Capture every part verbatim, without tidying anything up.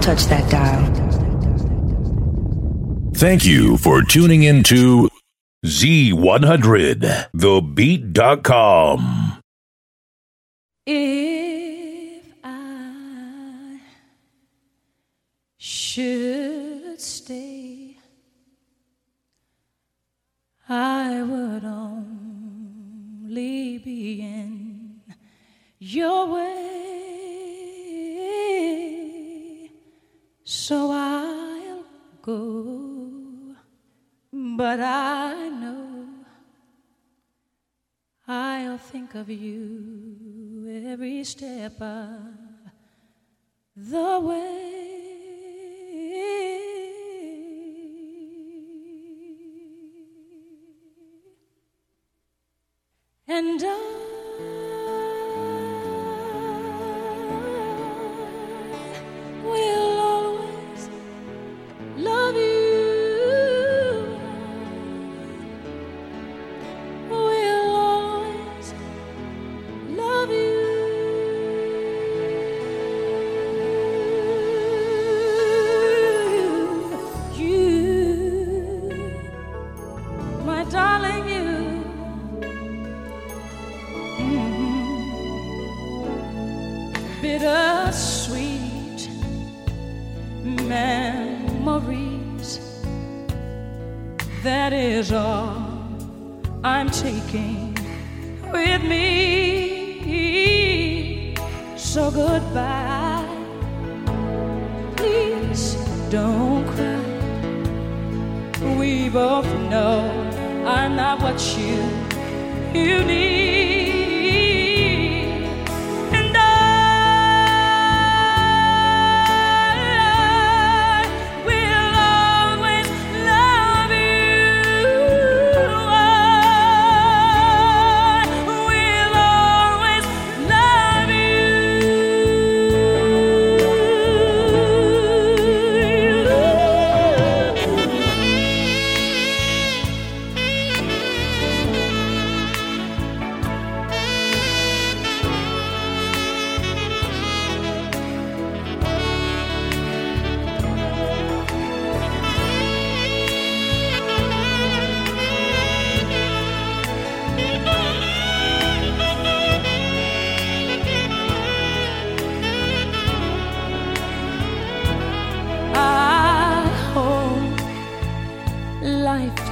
Don't touch that dial. Thank you for tuning in to Z one hundred the beat dot com. If I should stay, I would only be in your way. So I'll go, but I know I'll think of you every step of the way. And I will always love you. I will always love you. You, my darling, you. Bittersweet memories. That is all I'm taking with me. So goodbye. Please don't cry. We both know I'm not what you you need.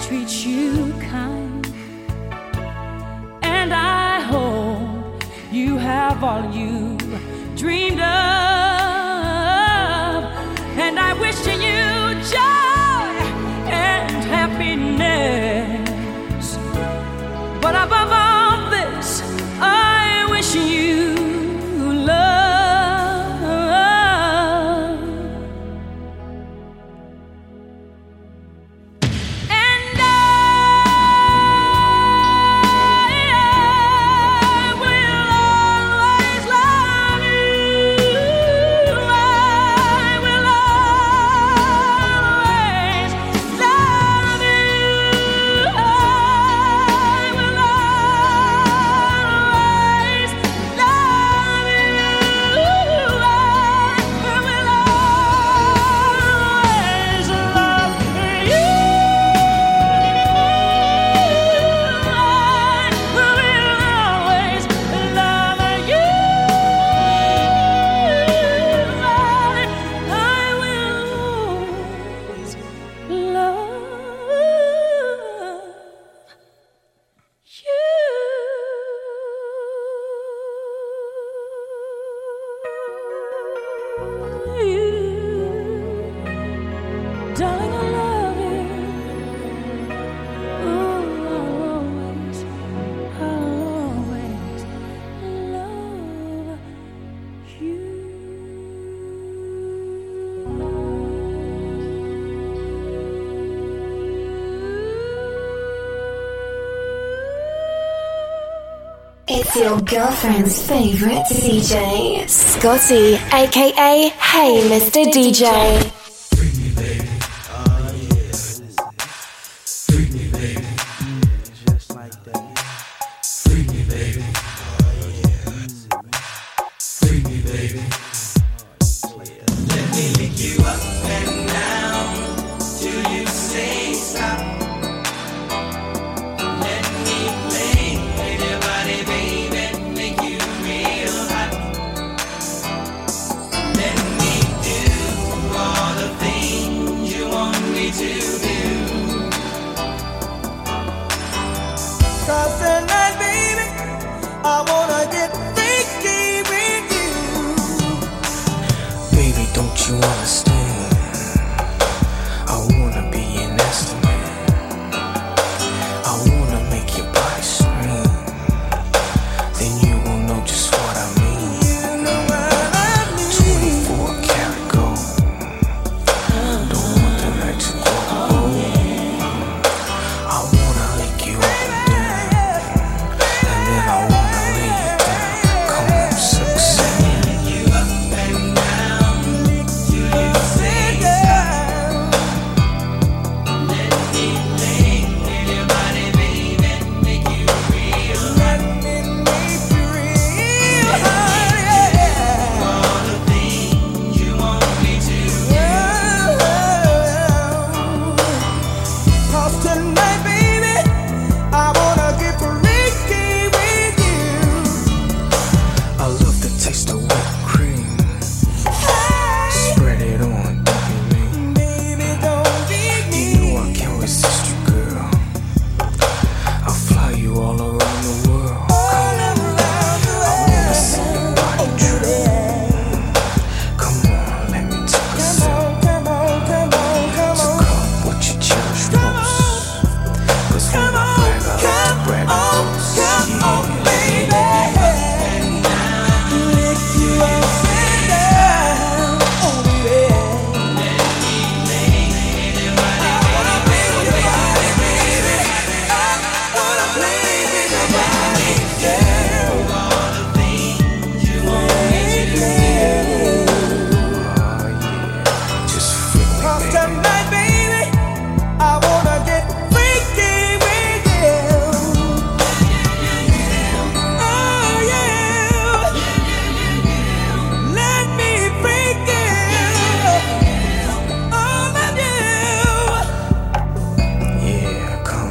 Treat you kind, and I hope you have all you dreamed of, and I wish you joy and happiness, but above all this, I wish you your girlfriend's favorite D J, Scotty, aka Hey Mister D J. Let me lost tonight, baby. I wanna get freaky with you. I love the taste of whipped cream. Hey. Spread it on, baby. Baby, don't leave me. You know I can't resist you, girl. I'll fly you all around the world. All around the world. I wanna see your body drool. Come on, let me take a sip. Come on, come on, come on, come on. So call what you cherish most. Cause when I brag, I like to brag most. Come on, come on, baby. Lick you up and down. Oh, baby. I wanna play with your body, baby. I wanna play with your body, girl. Oh, yeah. Just freak me, Cause baby. tonight, baby, I wanna get freaky with you. Oh yeah, let me freak you. All of you. Yeah, come on, come on. Oh yeah, let me take you.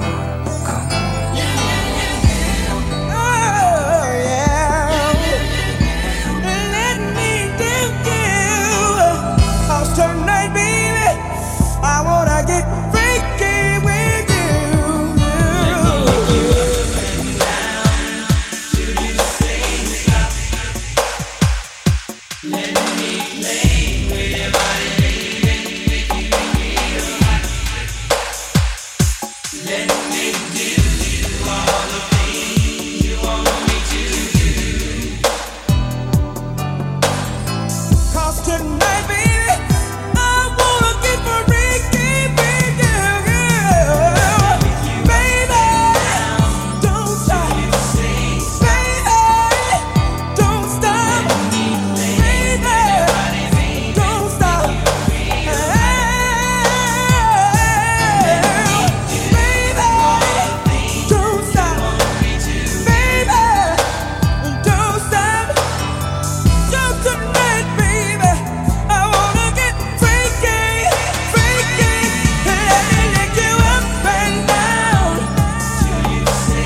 'Cause tonight, baby, I wanna get freaky with you. Cause tonight, baby, I wanna get freaky with you, girl. Baby, don't stop. Baby, don't stop. Baby, don't stop. Baby, don't stop. Baby, don't stop. Just tonight, baby, I wanna get freaky, freaky. Let me lick you up and down, up and down, up and down. Let me make you so wet, baby. Close the door. Let me give you what you've been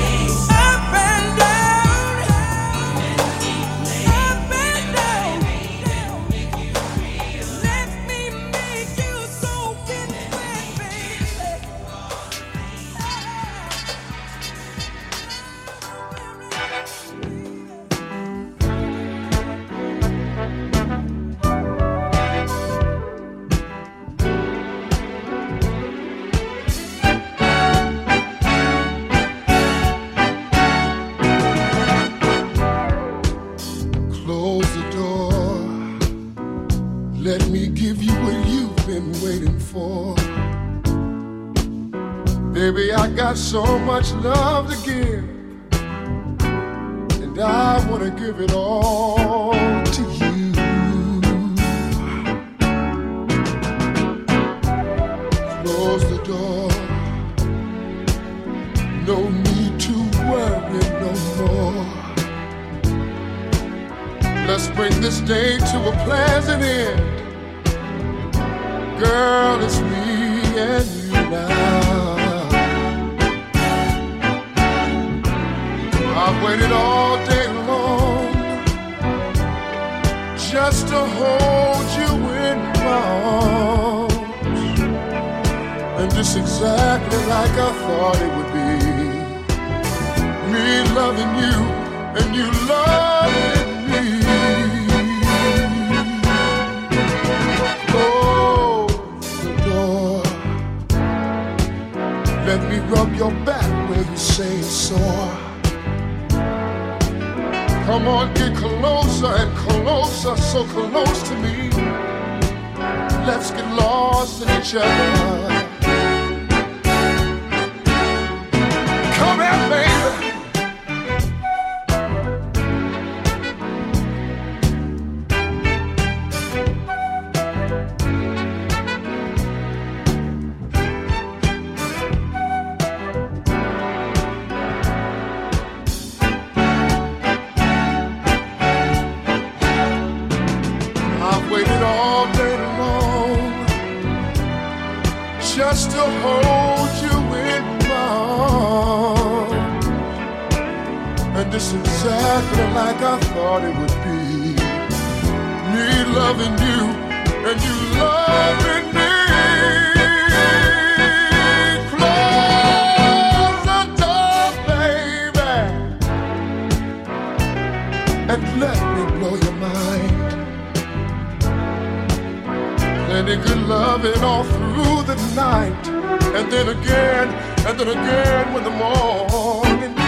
waiting for. Baby, I got so much love to give, and I want to give it all to you. Close the door. No need to worry no more. Let's bring this day to a pleasant end. Girl, it's me and you now. I've waited all day long just to hold you in my arms. And it's exactly like I thought it would be. Me loving you and you loving me. Close the door. Let me rub your back where you say it's sore. Come on, get closer and closer, so close to me. Let's get lost in each other. Come here, baby. I've waited all day long acting like I thought it would be. Me loving you and you loving me. Close the door, baby, and let me blow your mind. Plenty good loving all through the night, and then again, and then again when the morning comes.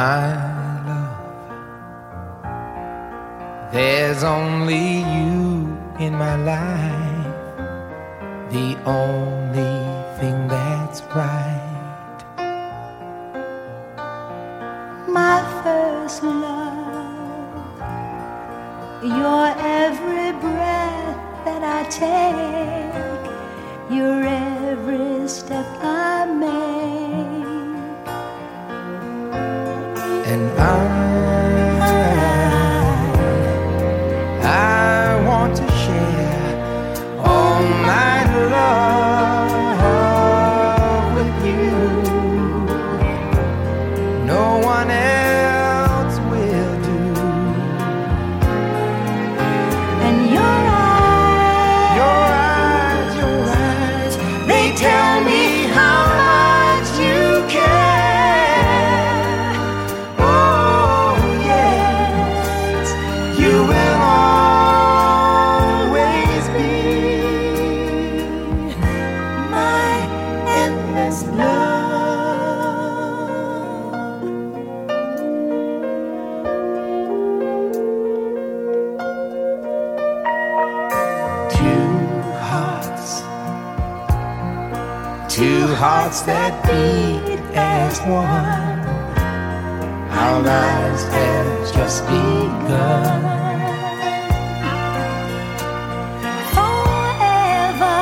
My love, there's only you in my life, the only thing that's right. My first love, your every breath that I take, your every step I make. And I, I want to share all my love with you. No one else will do. And your eyes, your eyes, your eyes, they tell me how much you care. Hearts that beat as one, our lives have just begun. Forever,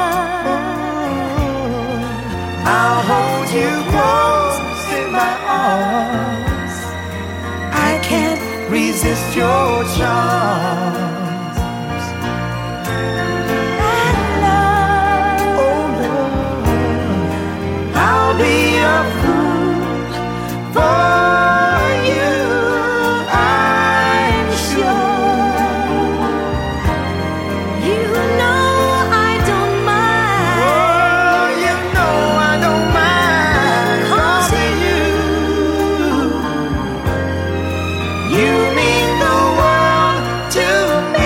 I'll hold you close in my arms. I can't resist your charm. You mean the world to me.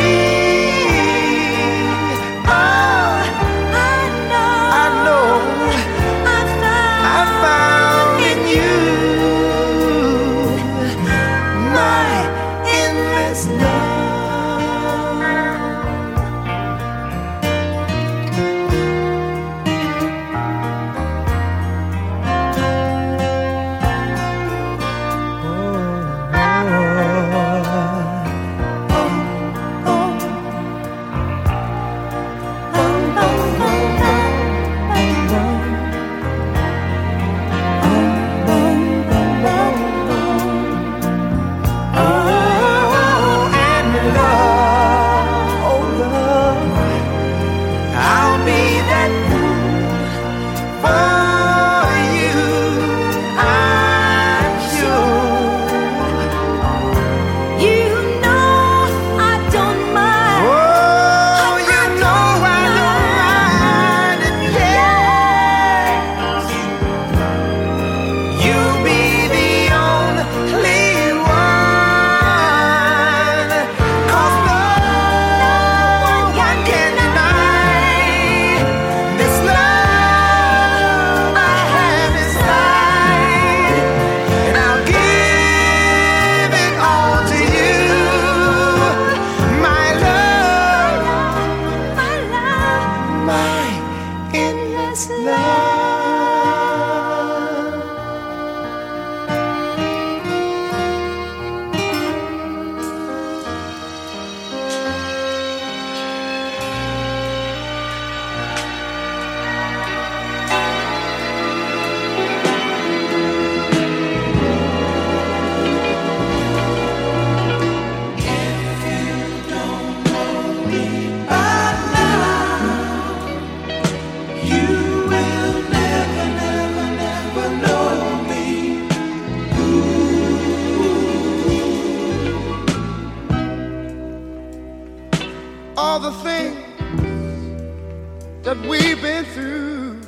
that we've been through,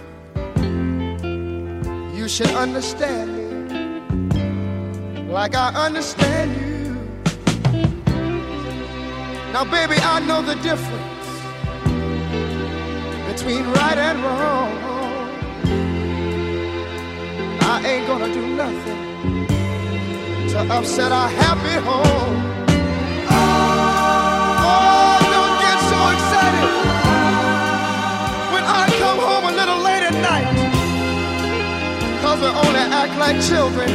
you should understand me like I understand you. Now, baby, I know the difference between right and wrong. I ain't gonna do nothing to upset our happy home. We only act like children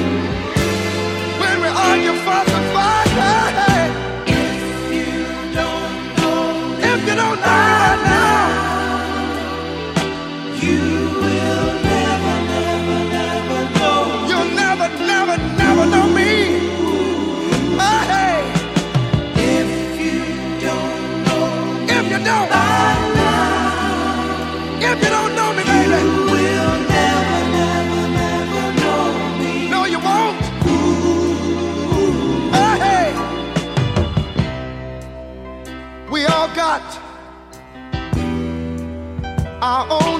when we argue, fuss, and fight. If you don't know, if you don't know right now, you will never, never, never know. You'll never, never, never know me. Oh, hey. If you don't know, if you don't right now, if you don't know me, baby. Got our own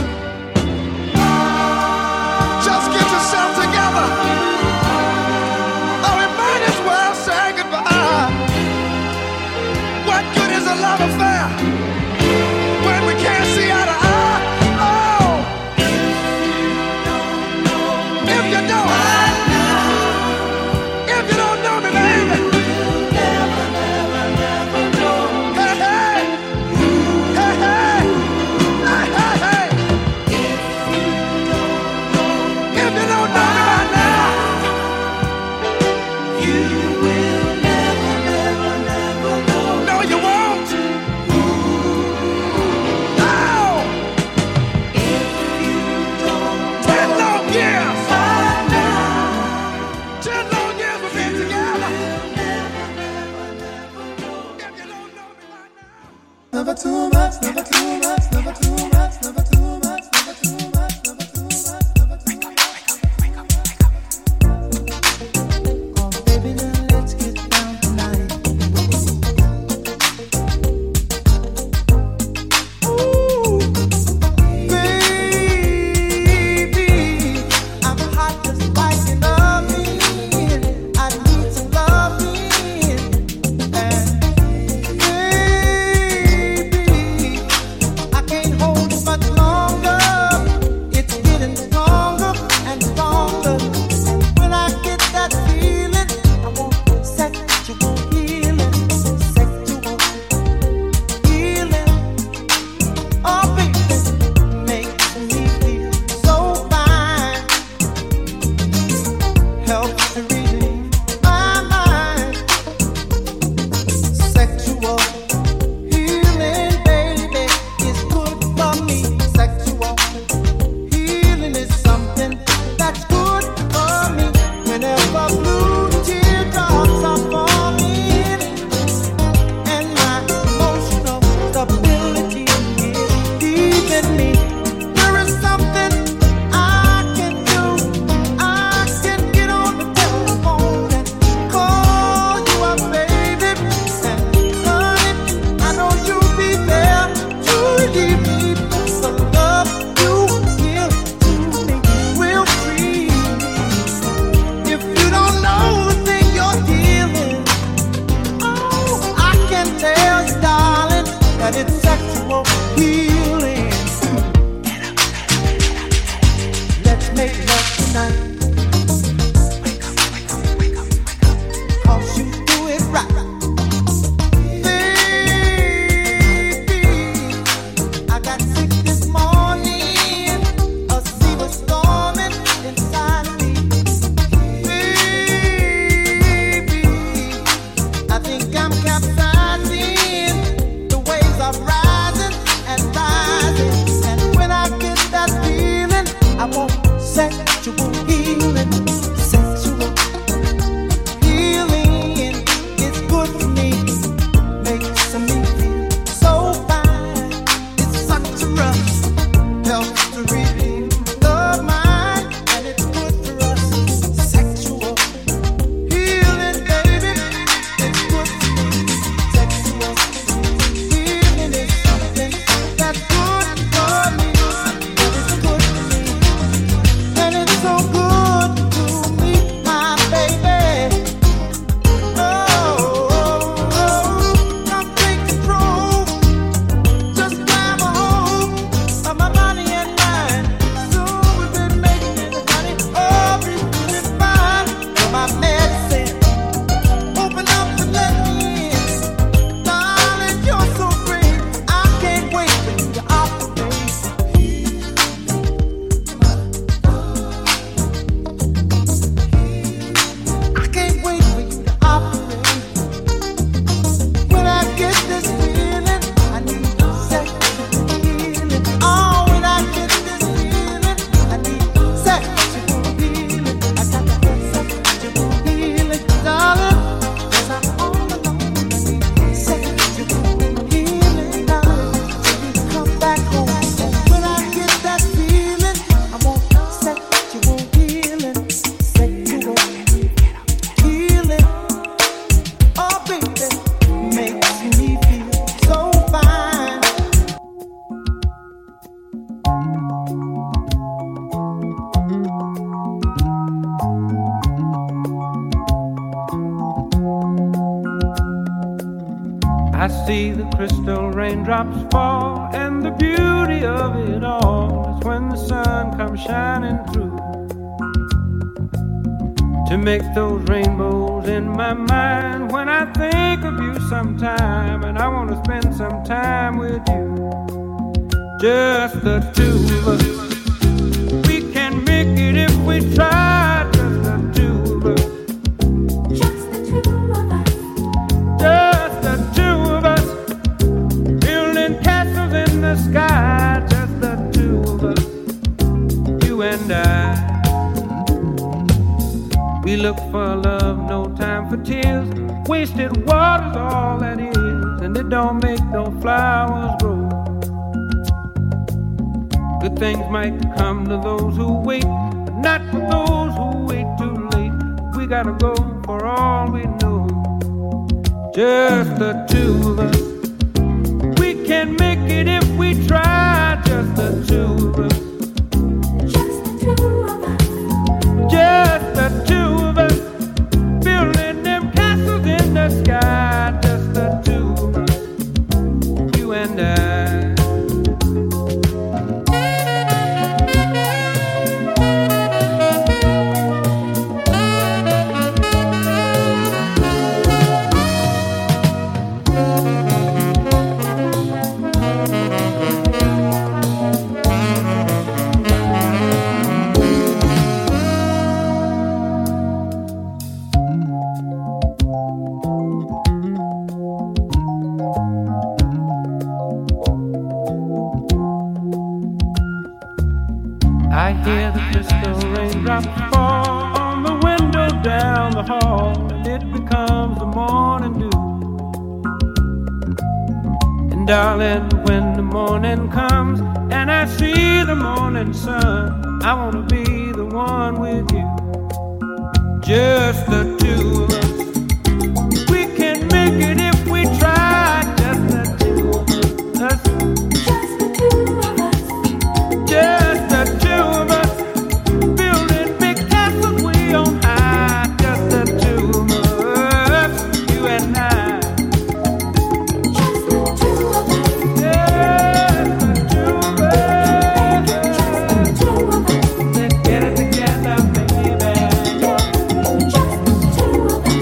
Just get yourself together. Or we might as well say goodbye. What good is a love affair when we can't see eye to eye? Oh, if you don't know, if you don't know me, baby, you'll never, never, never know. Hey, hey, hey, hey, hey, hey. health to reading the mind, and it's good for us. Sexual healing, baby, it's good for you. Sexual healing is something that's good for me. It's good for me, and it's so good to meet my baby. Oh, oh, oh, come take control. Just grab a hold of my body and mind. Soon we've been making it, honey. Oh, we've been fine. You're my medicine. Open up and let me in. Darling, you're so great. I can't wait for you to operate. I can't wait for you to operate. When I get this feeling, I need sex healing. Oh, when I get this feeling, I need sex healing. I got that sex healing, darling. 'Cause I'm all alone. I need sex healing, darling. So you come back home. When I get that feeling, I want sexual healing, sexual healing. Oh, baby, makes me feel so fine. I see the crystal raindrops fall, and the beauty of it all is when the sun comes shining through to make those rainbows in my mind. When I think of you sometime, and I want to spend some time with you, just the two of us. We can make it if we try, just the two of us. Just the two of us. Just the two of us, building castles in the sky. Just the two of us, you and I. We look for love, no time for tears. Wasted water's all that is, and it don't make no flowers grow. Good things might come to those who wait, but not for those who wait too late. We gotta go for all we know. Just the two of us. We can make it if we try. Just the two of us. Just the two of us. Building them castles in the sky. Just the two of us. You and I. I hear the crystal raindrops fall on the window down the hall, and it becomes the morning dew. And darling, when the morning comes and I see the morning sun, I wanna be the one with you. Just the two of us. We can make it if we try. Just the two of us. Just the two of us, building big castles we on high. Just the two of us, you and I. Just the two of us. Just the two of us. Let's get it together, baby. Just the two of us.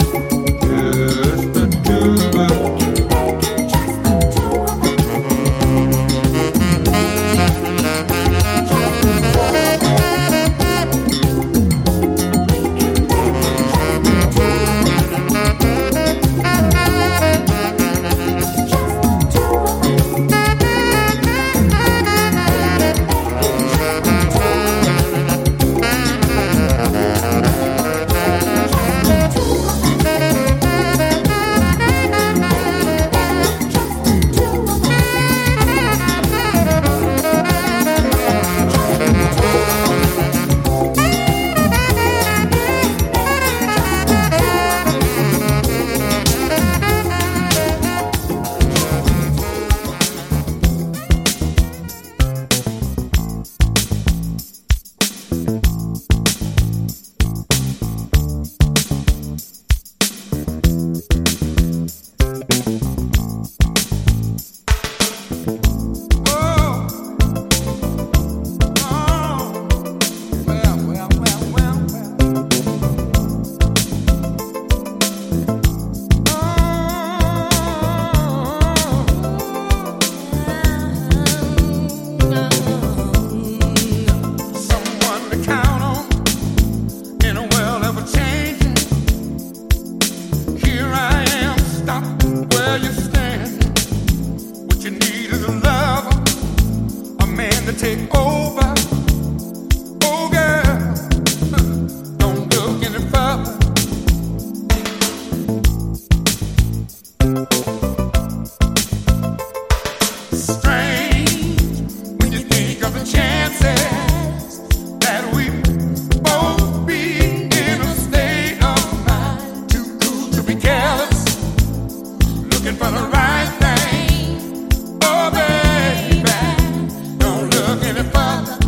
Right thing, oh baby, don't look any further.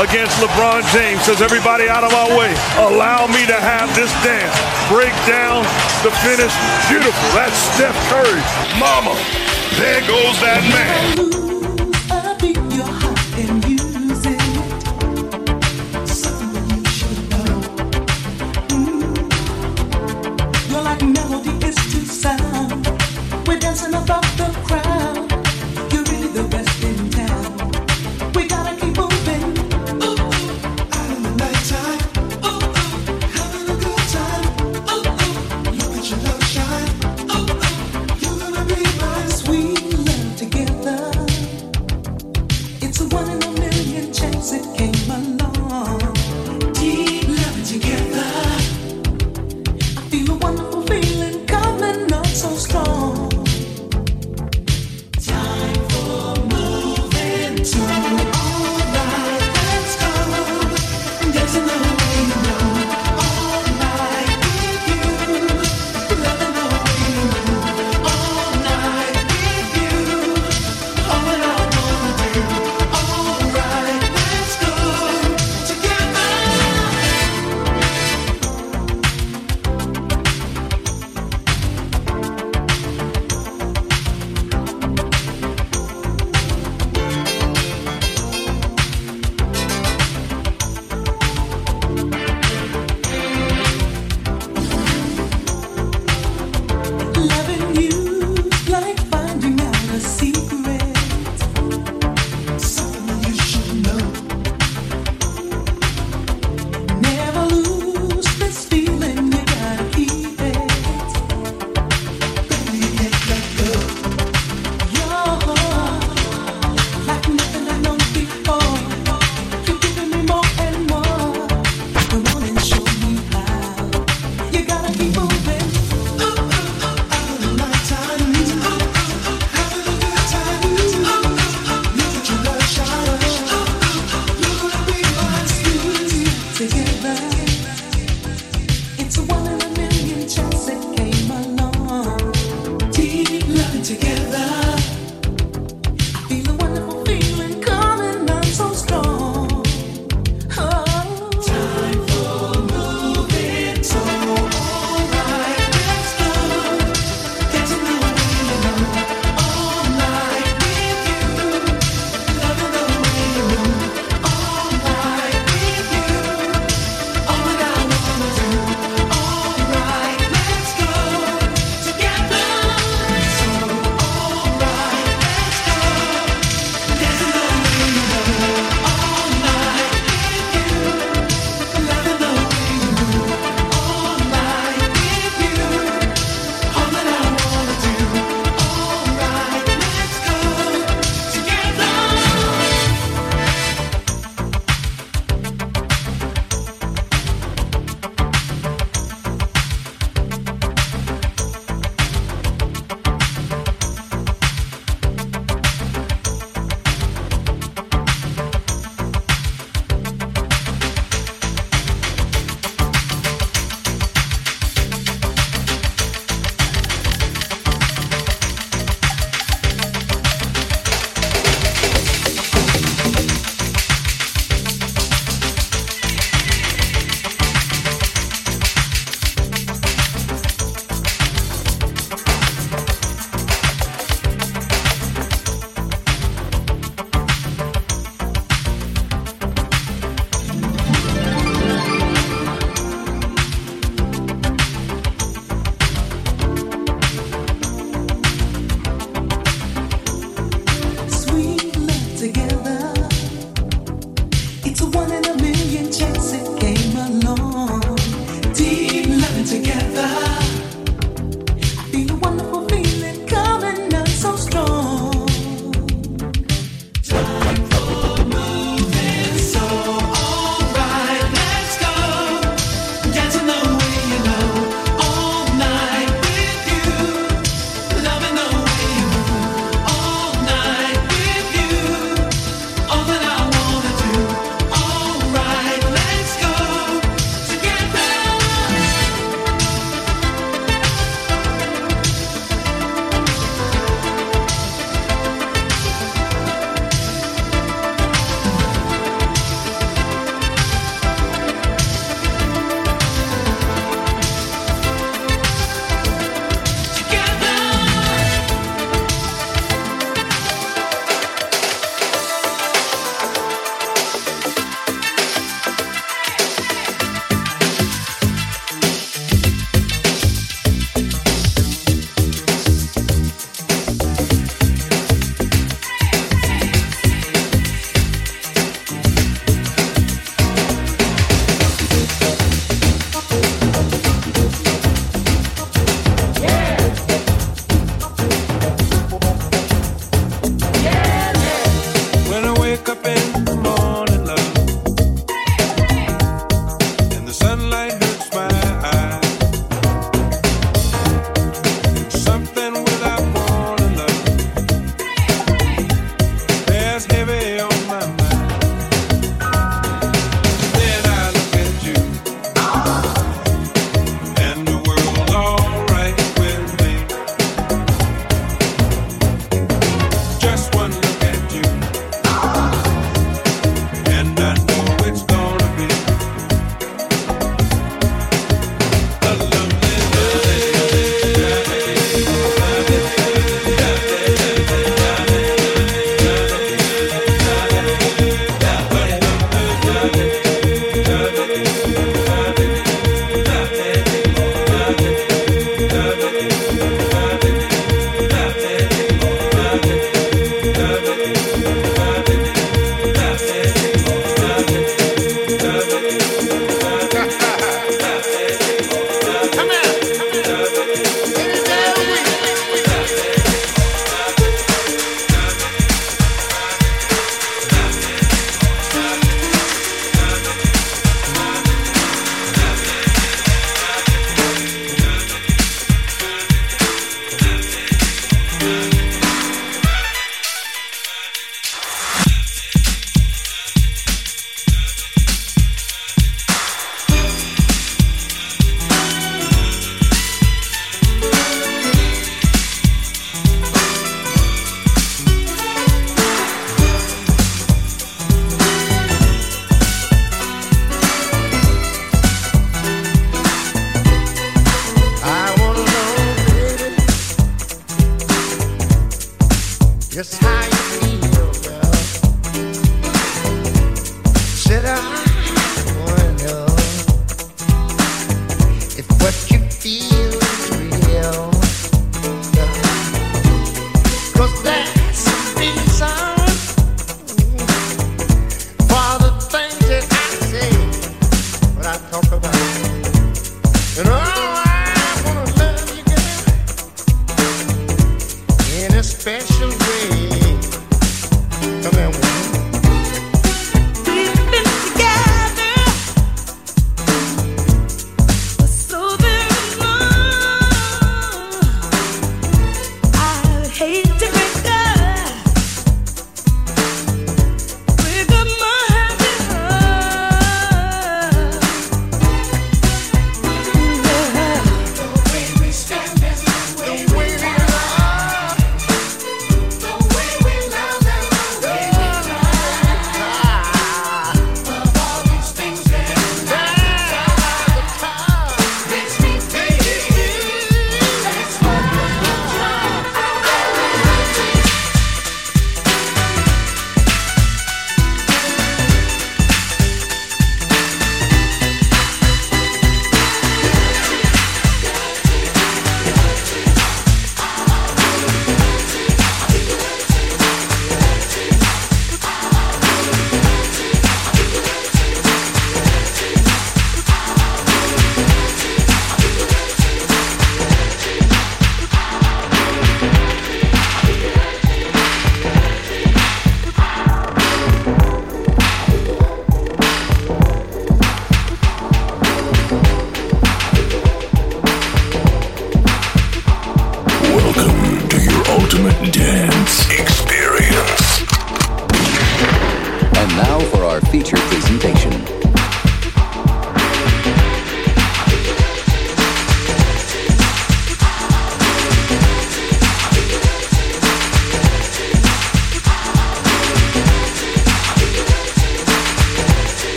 Against LeBron James, says everybody out of my way. Allow me to have this dance. Break down the finish. Beautiful. That's Steph Curry. Mama, there goes that man. that's heavy on my mind.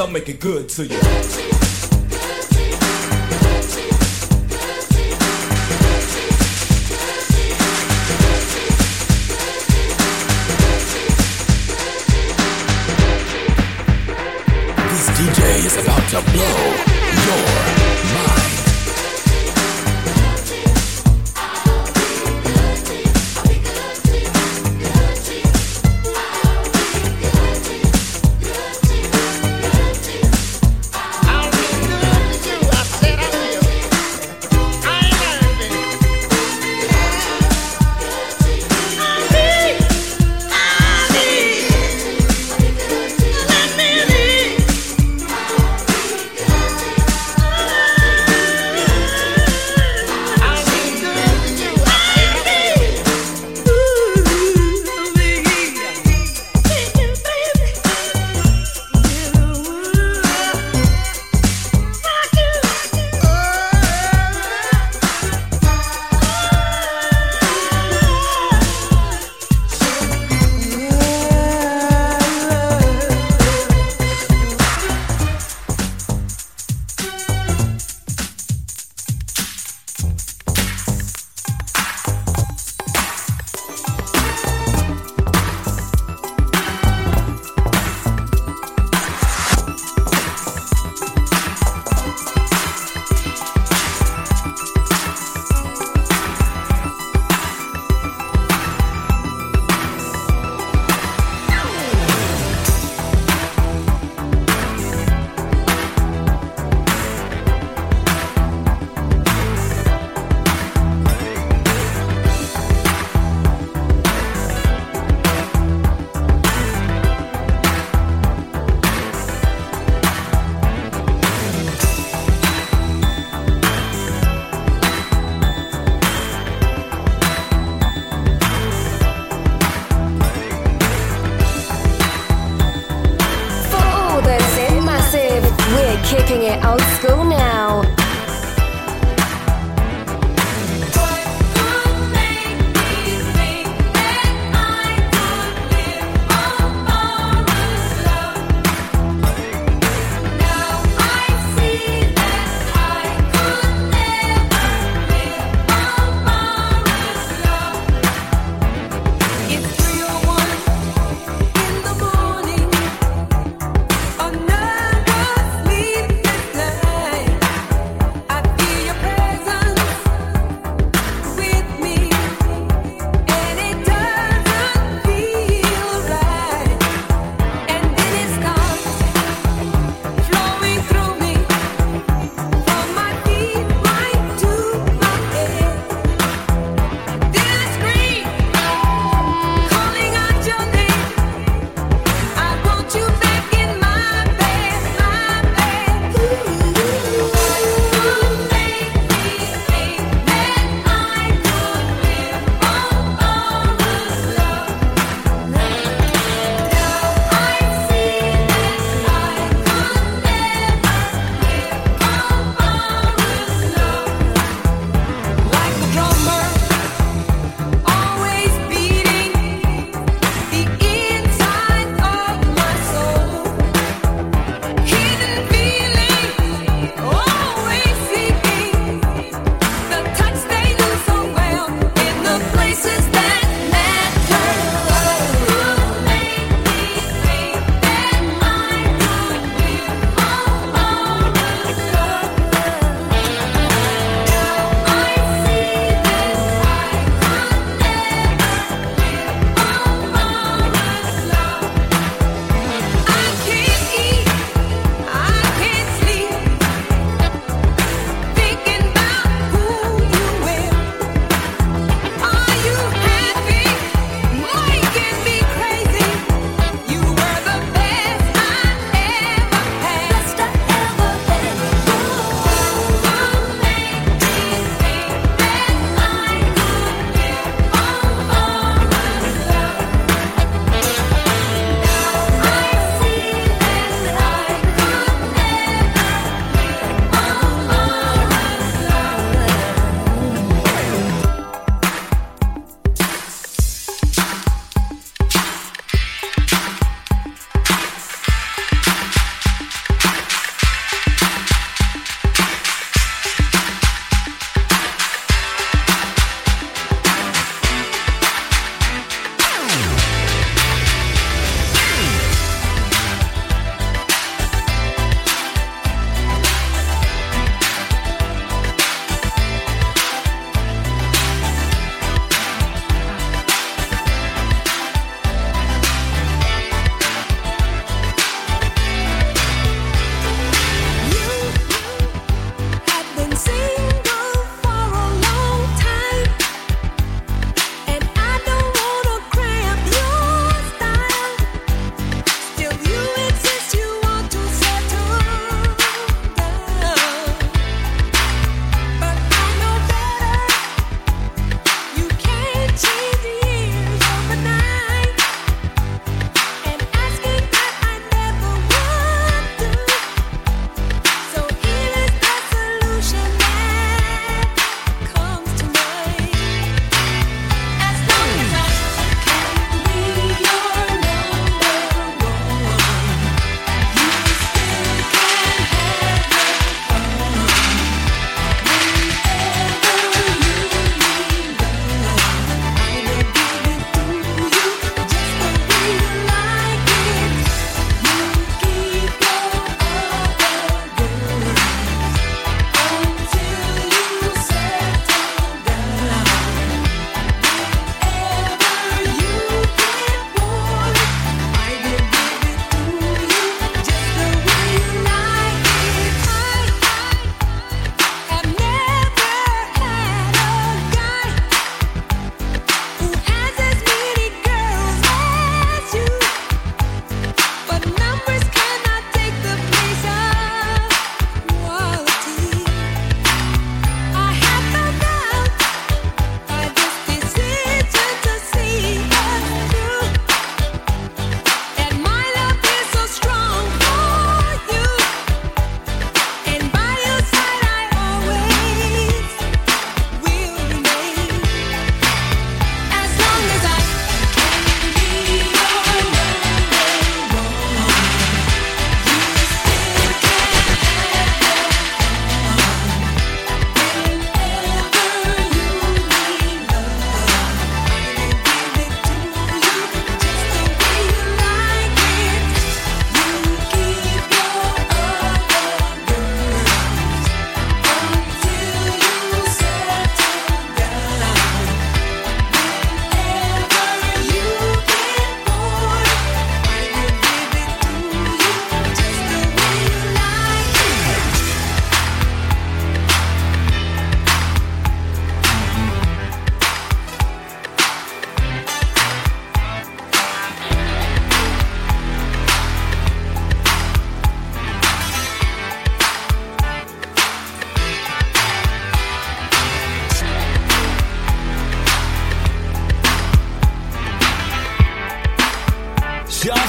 I'll make it good to you. This D J is about to blow your mind.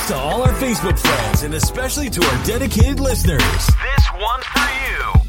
out to all our Facebook friends and especially to our dedicated listeners. This one's for you.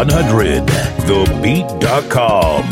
Z one hundred the beat dot com.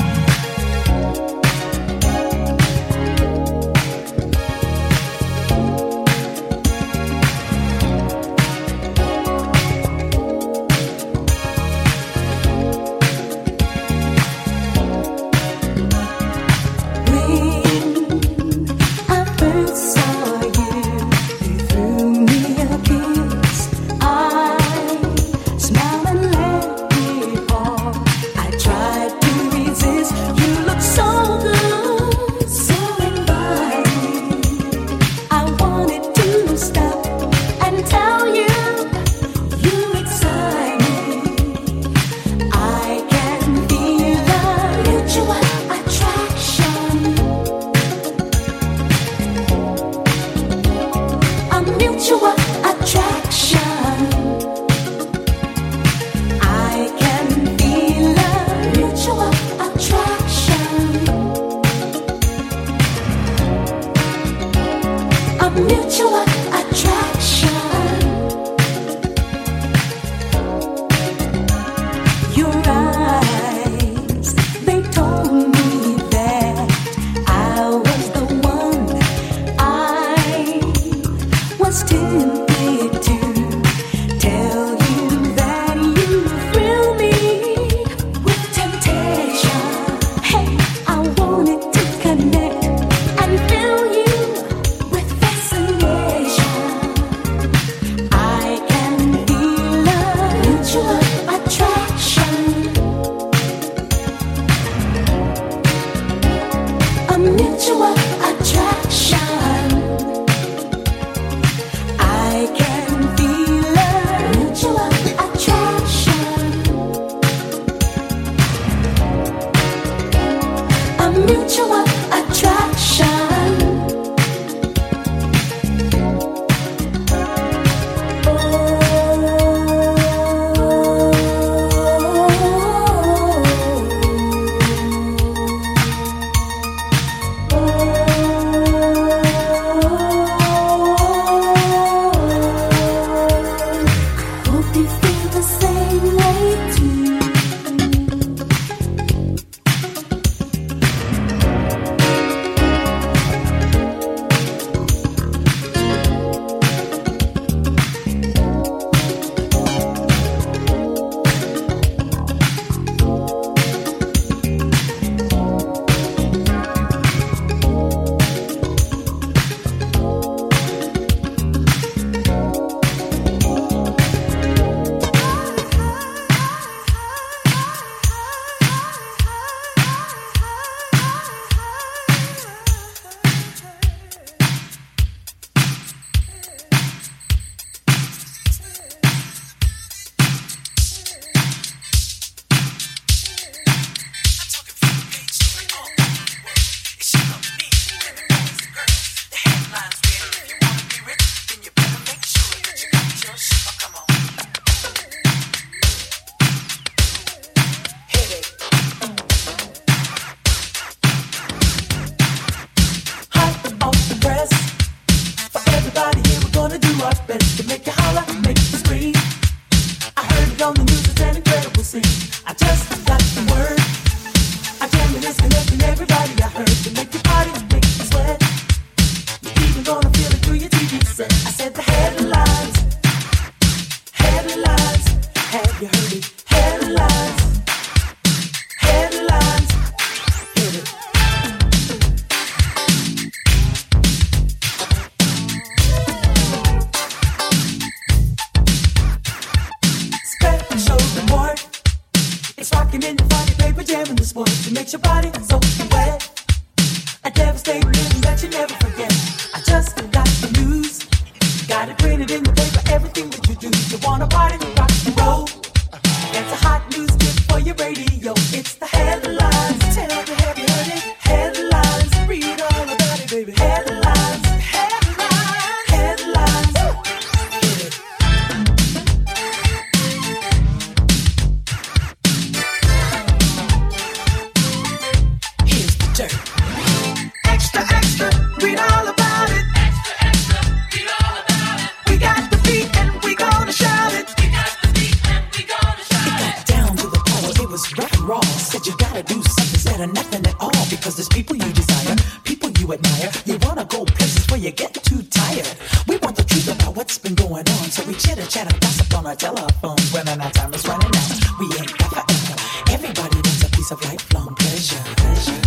gotta do something instead of nothing at all, because there's people you desire, people you admire. You wanna go places where you get too tired. We want the truth about what's been going on, so we chitter chatter gossip on our telephones. When our time is running out, we ain't got forever. Everybody needs a piece of lifelong pleasure. pleasure.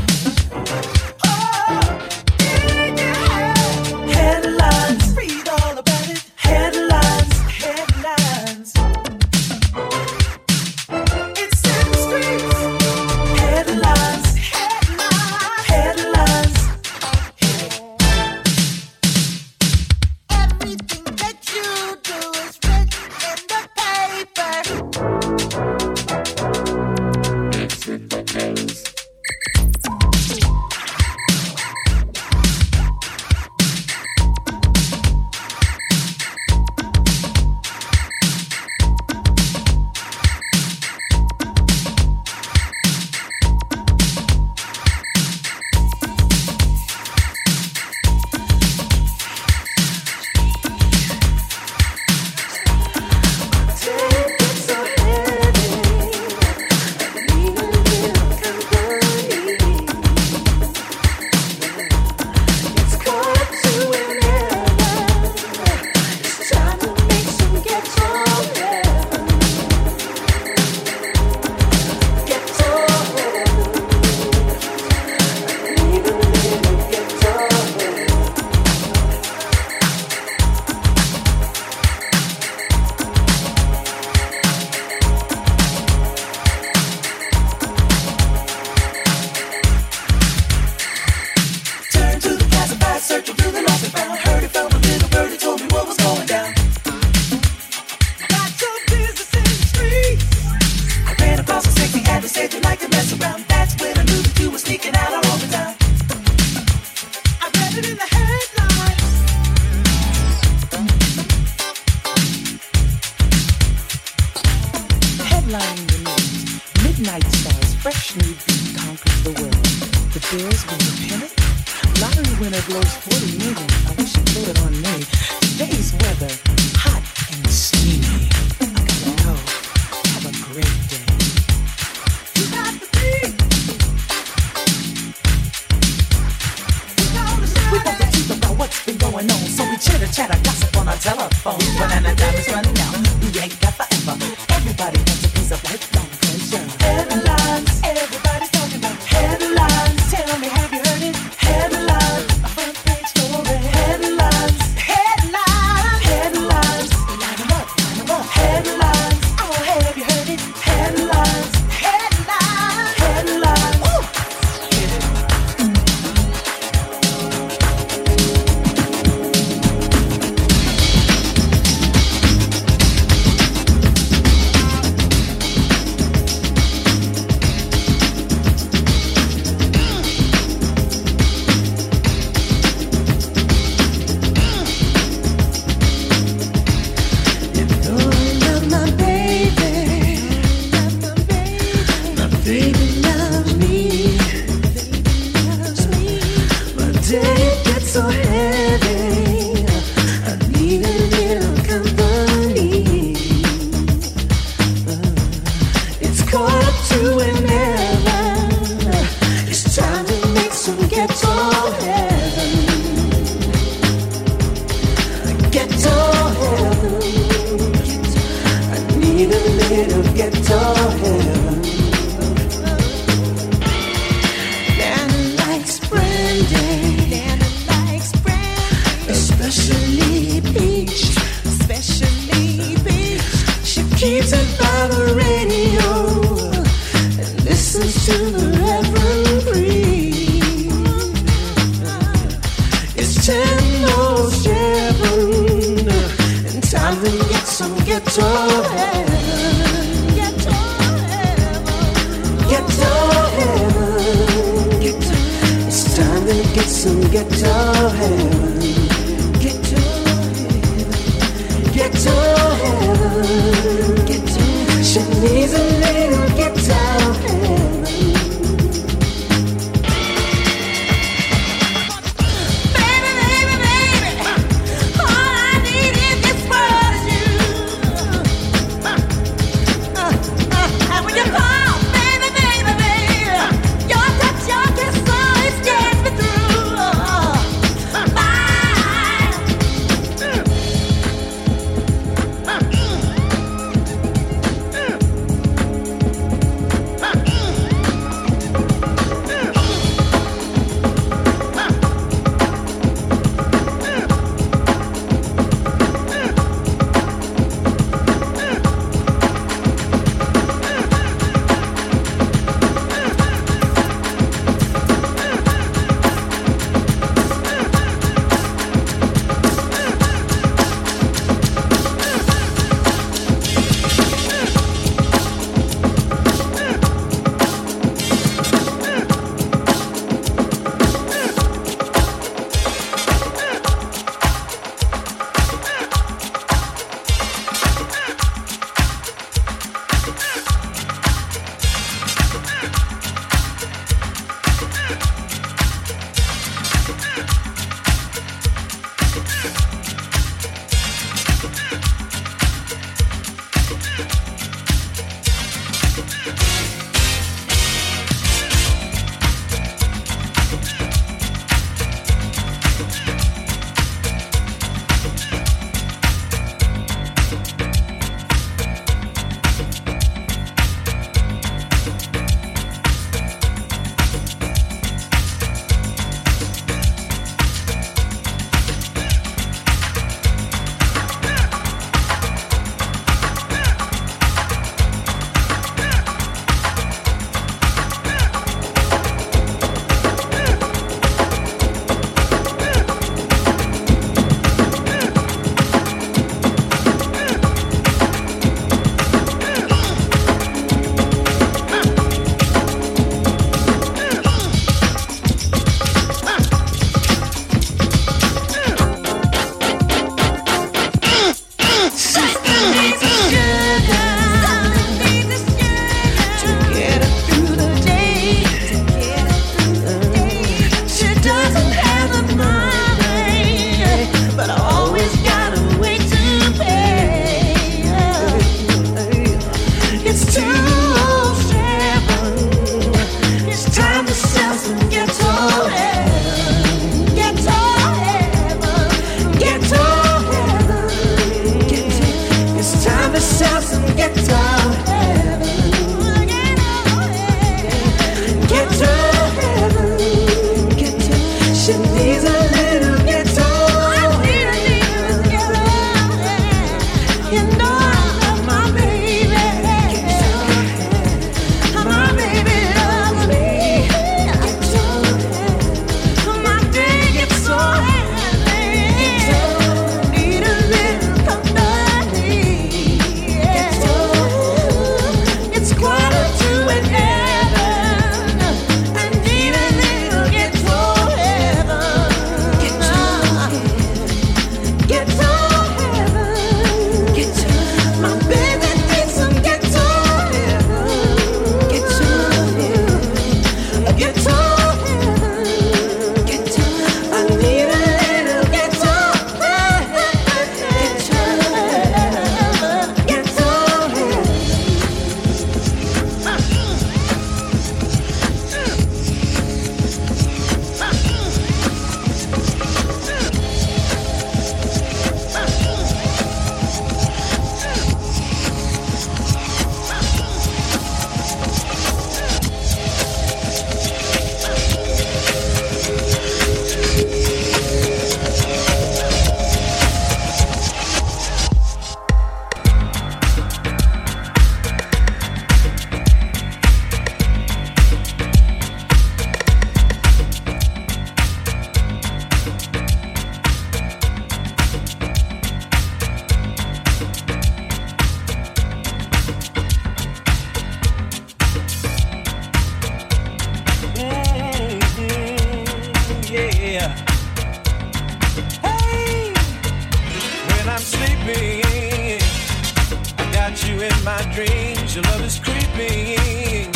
my dreams. Your love is creeping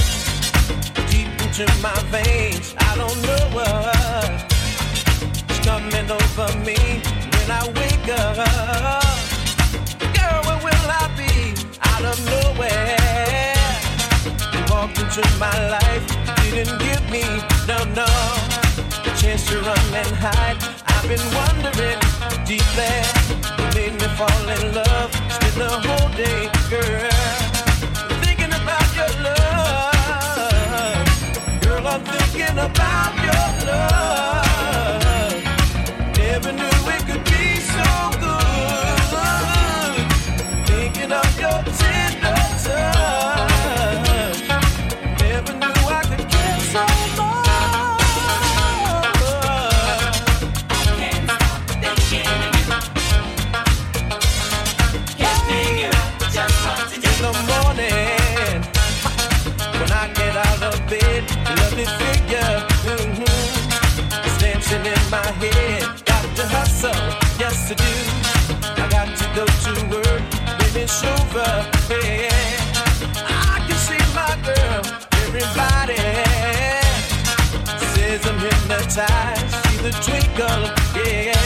deep into my veins. I don't know what's coming over me when I wake up. Girl, where will I be? Out of nowhere, you walked into my life. Didn't give me, no, no, the chance to run and hide. I've been wondering deep there. You made me fall in love. Spent the whole day, girl, thinking about your love. Girl, I'm thinking about your love. Never knew it could be so good. Thinking of your tender touch. Never knew I could get so much. My head, got to hustle, yes I do. I got to go to work when it's over, yeah. I can see my girl, everybody says I'm hypnotized, see the twinkle, yeah.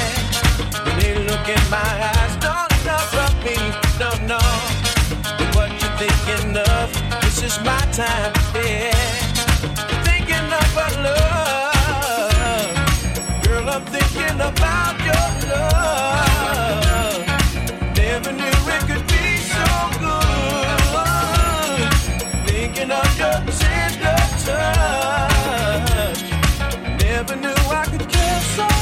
When they look in my eyes, don't interrupt me, no, no. But what you thinking of, this is my time, yeah. Thinking of our love. I'm thinking about your love. Never knew it could be so good. Thinking of your tender touch. Never knew I could care so much.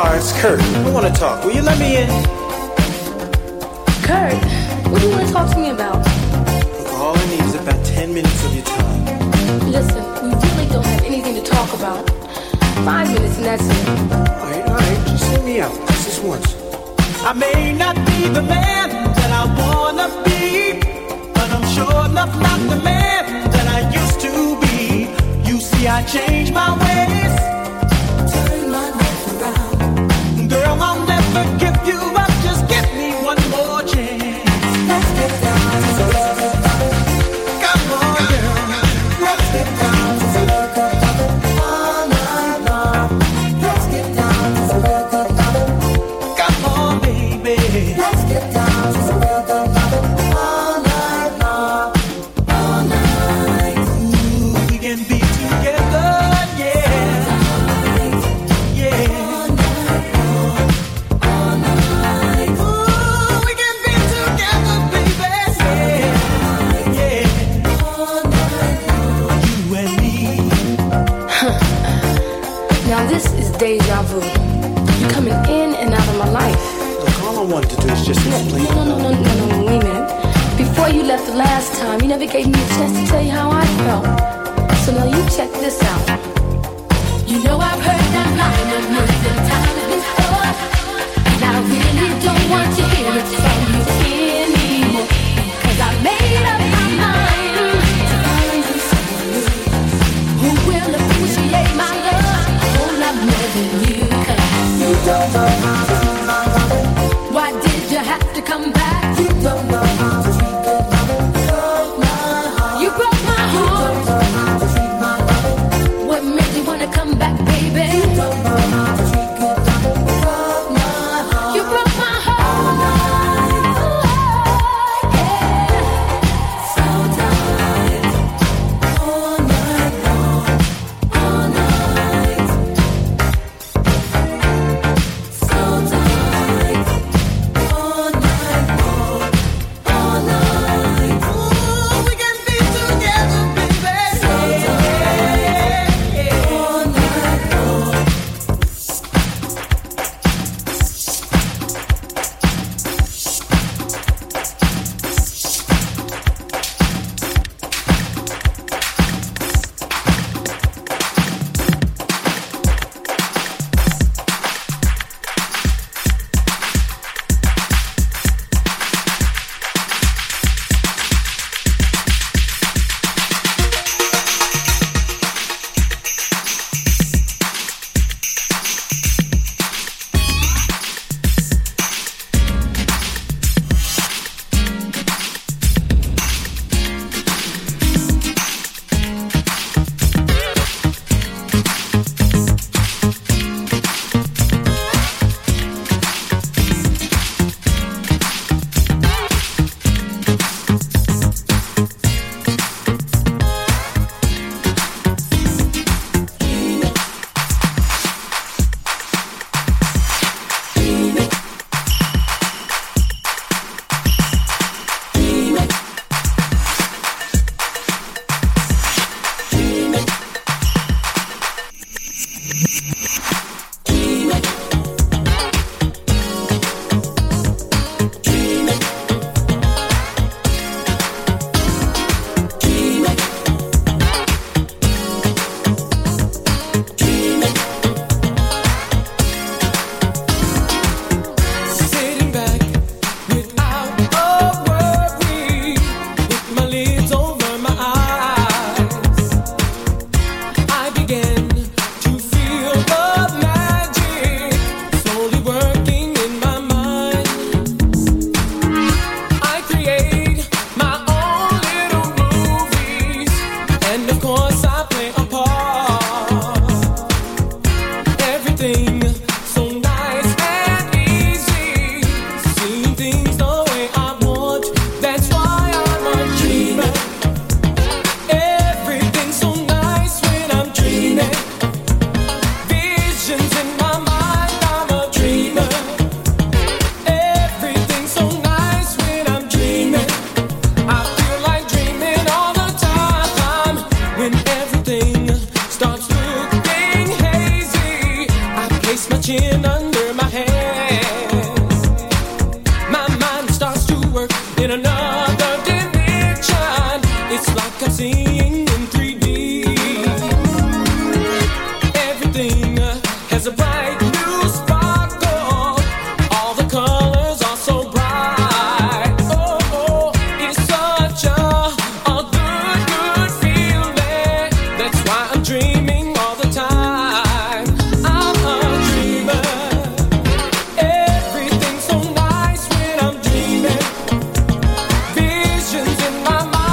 car, it's Kurt. I want to talk. Will you let me in? Kurt, what do you want to talk to me about? Look, all I need is about ten minutes of your time. Listen, we really don't have anything to talk about. Five minutes and that's it. All right, all right, just let me out. Just once. I may not be the man that I want to be, but I'm sure enough not the man that I used to be. You see, I changed my ways. You broke my heart. It's like I'm seeing in three D. Everything has a bright new sparkle. All the colors are so bright. Oh, oh, it's such a, a good, good feeling. That's why I'm dreaming all the time. I'm a dreamer. Everything's so nice when I'm dreaming. Visions in my mind.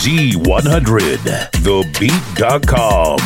Z one hundred the beat dot com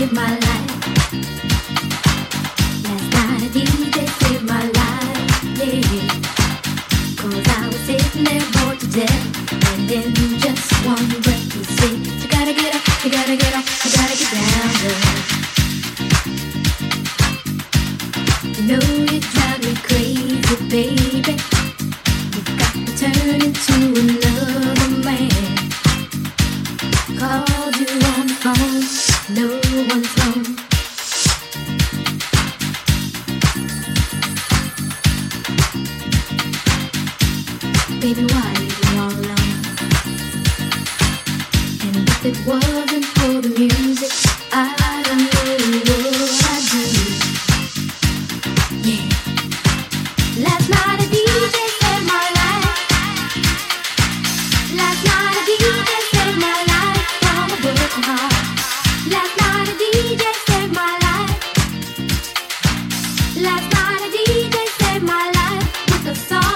saved my life. Last night I did, they saved my life, yeah. Cause I was sitting there bored to death, and then just one breath you say, you gotta get up, you gotta get up, you gotta get down, girl. You know you drive me crazy, baby. You got to turn into another man. Called you on the phone, no one's home. Baby, why are you all alone? And if it wasn't for the music, I don't know what I'd do. Yeah. Last night a D J saved my life. Last night a D J saved my life from a broken heart. Last night a D J saved my life. Last night a D J saved my life with a song.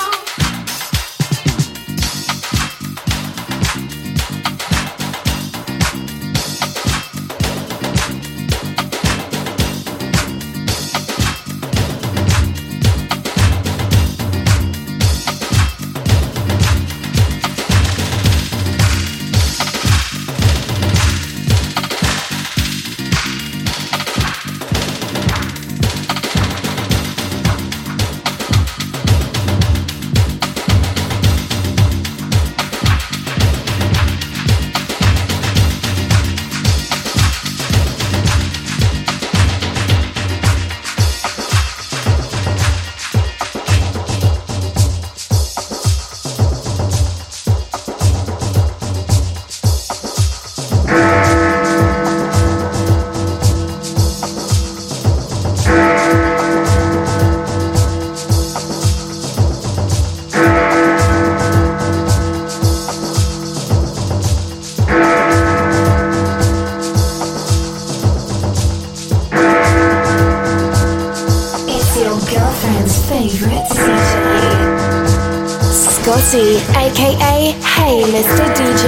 A K A Hey Mister D J.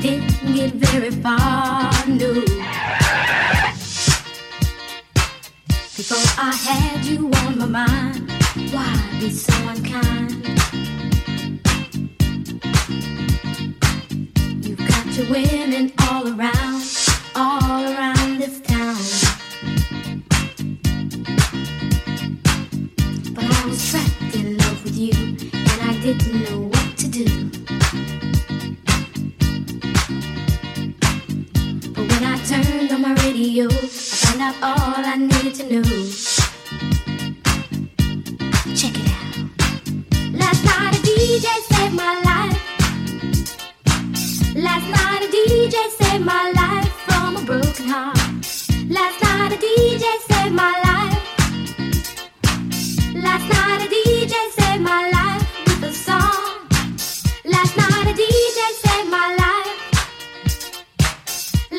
Didn't get very far, no. mine. Why be so unkind? You got your women all around, all around this town. But I was trapped in love with you, and I didn't know what to do. But when I turned on my radio, I found out all I needed to know. D J saved my life. Last night a D J saved my life from a broken heart. Last night a D J saved my life. Last night a D J saved my life with a song. Last night a D J saved my life.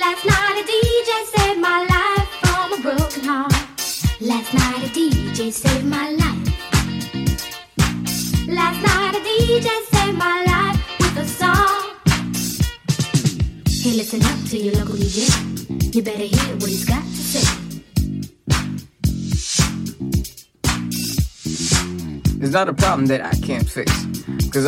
Last night a D J saved my life from a broken heart. Last night a D J saved my life. Last night a D J saved my life with a song. Hey, listen up to your local D J. You better hear what he's got to say. It's not a problem that I can't fix, 'cause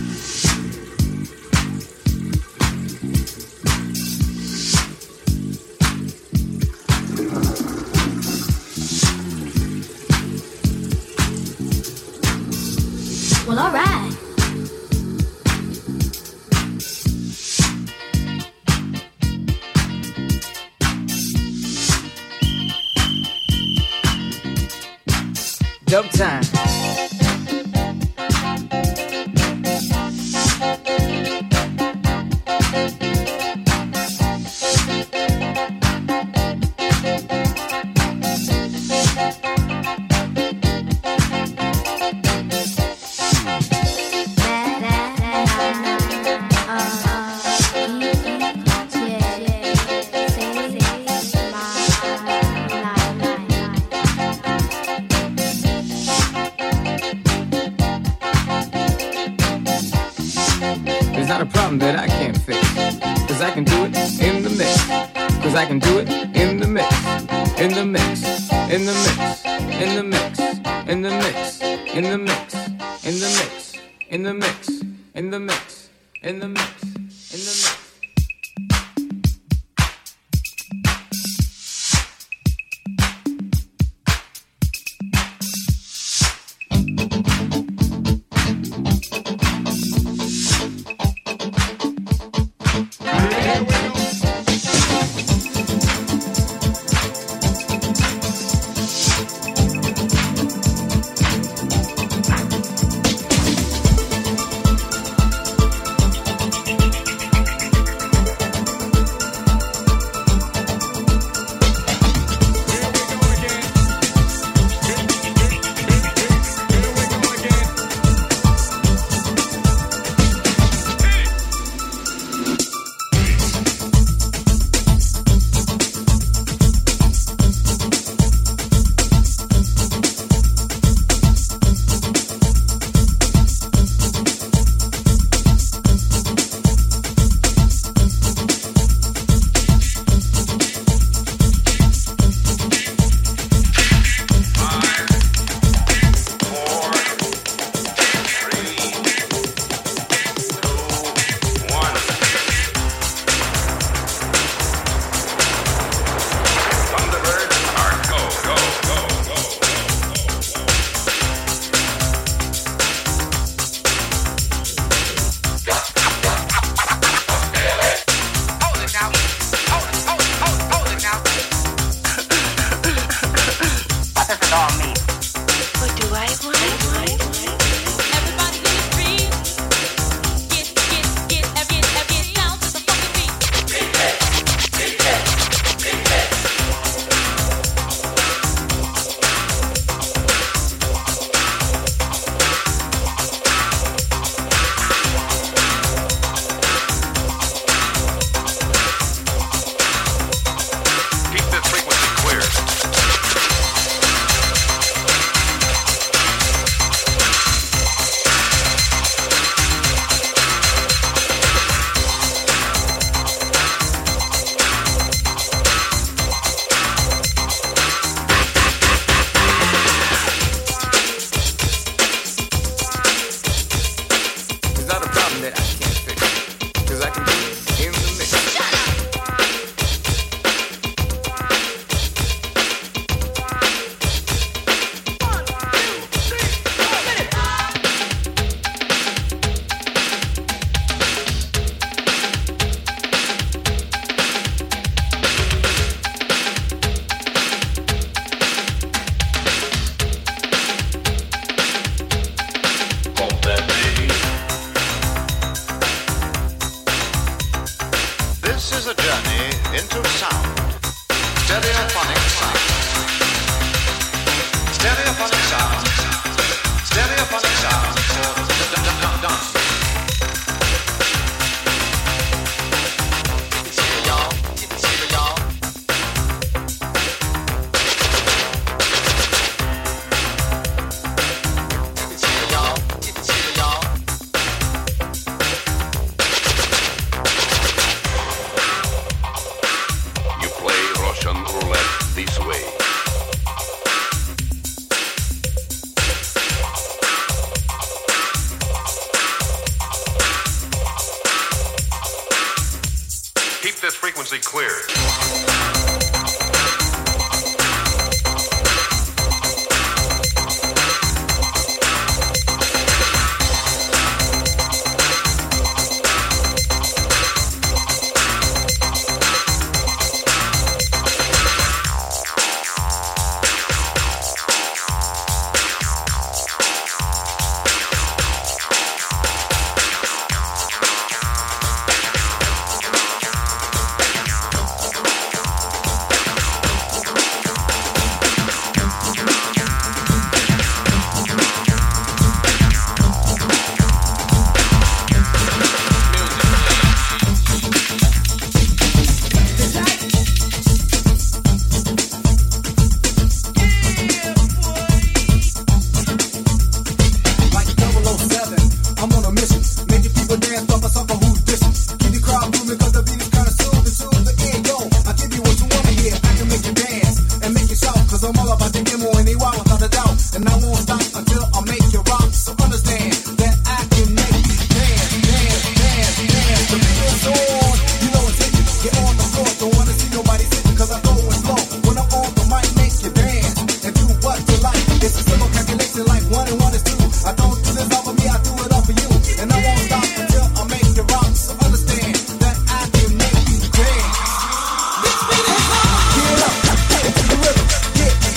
Dub time.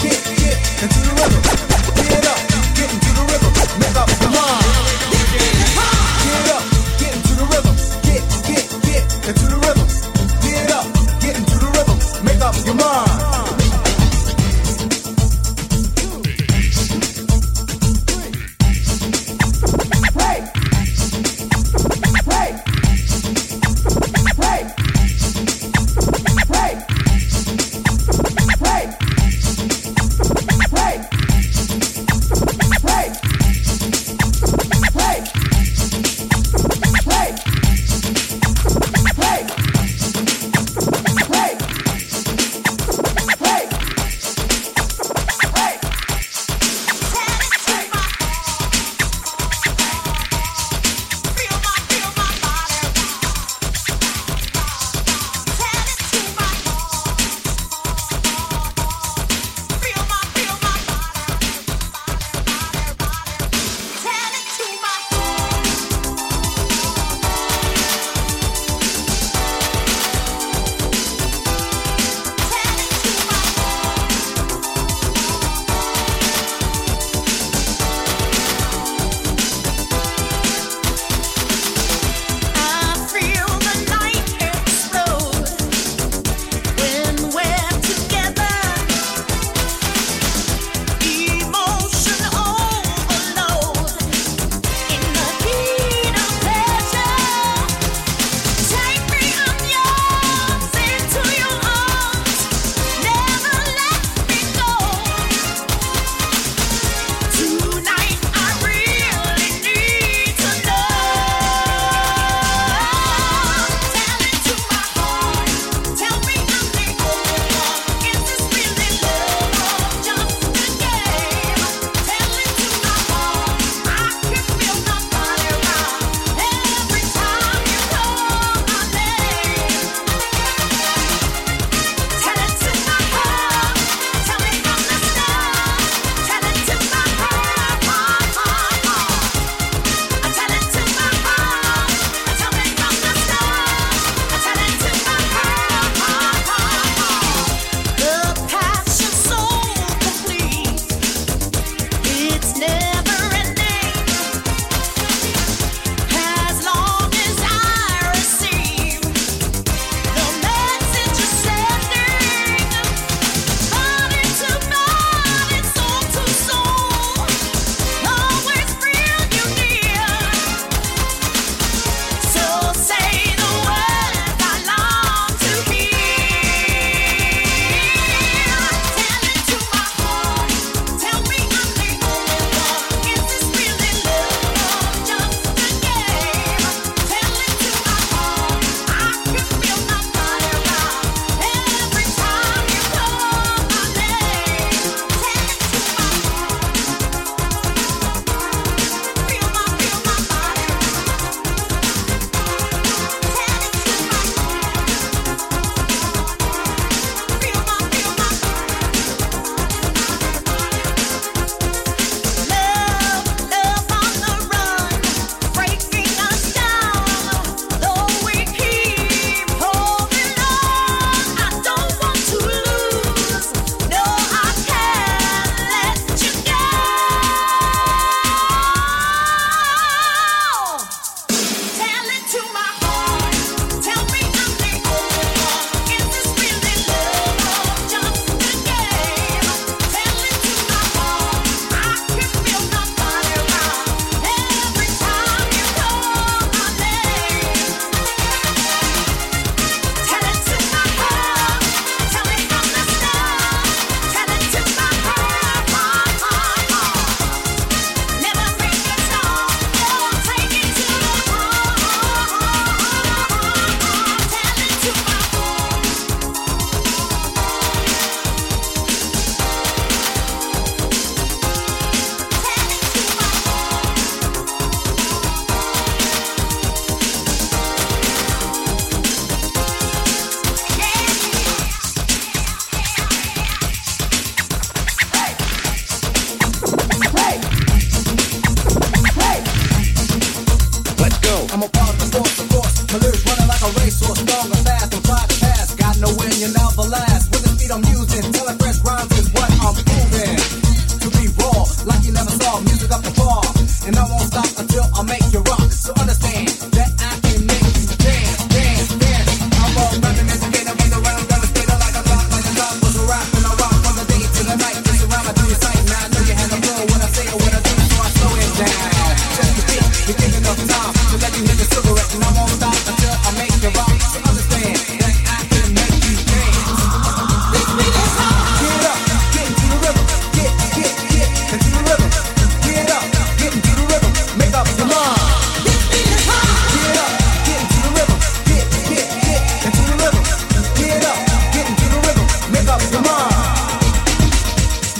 Get,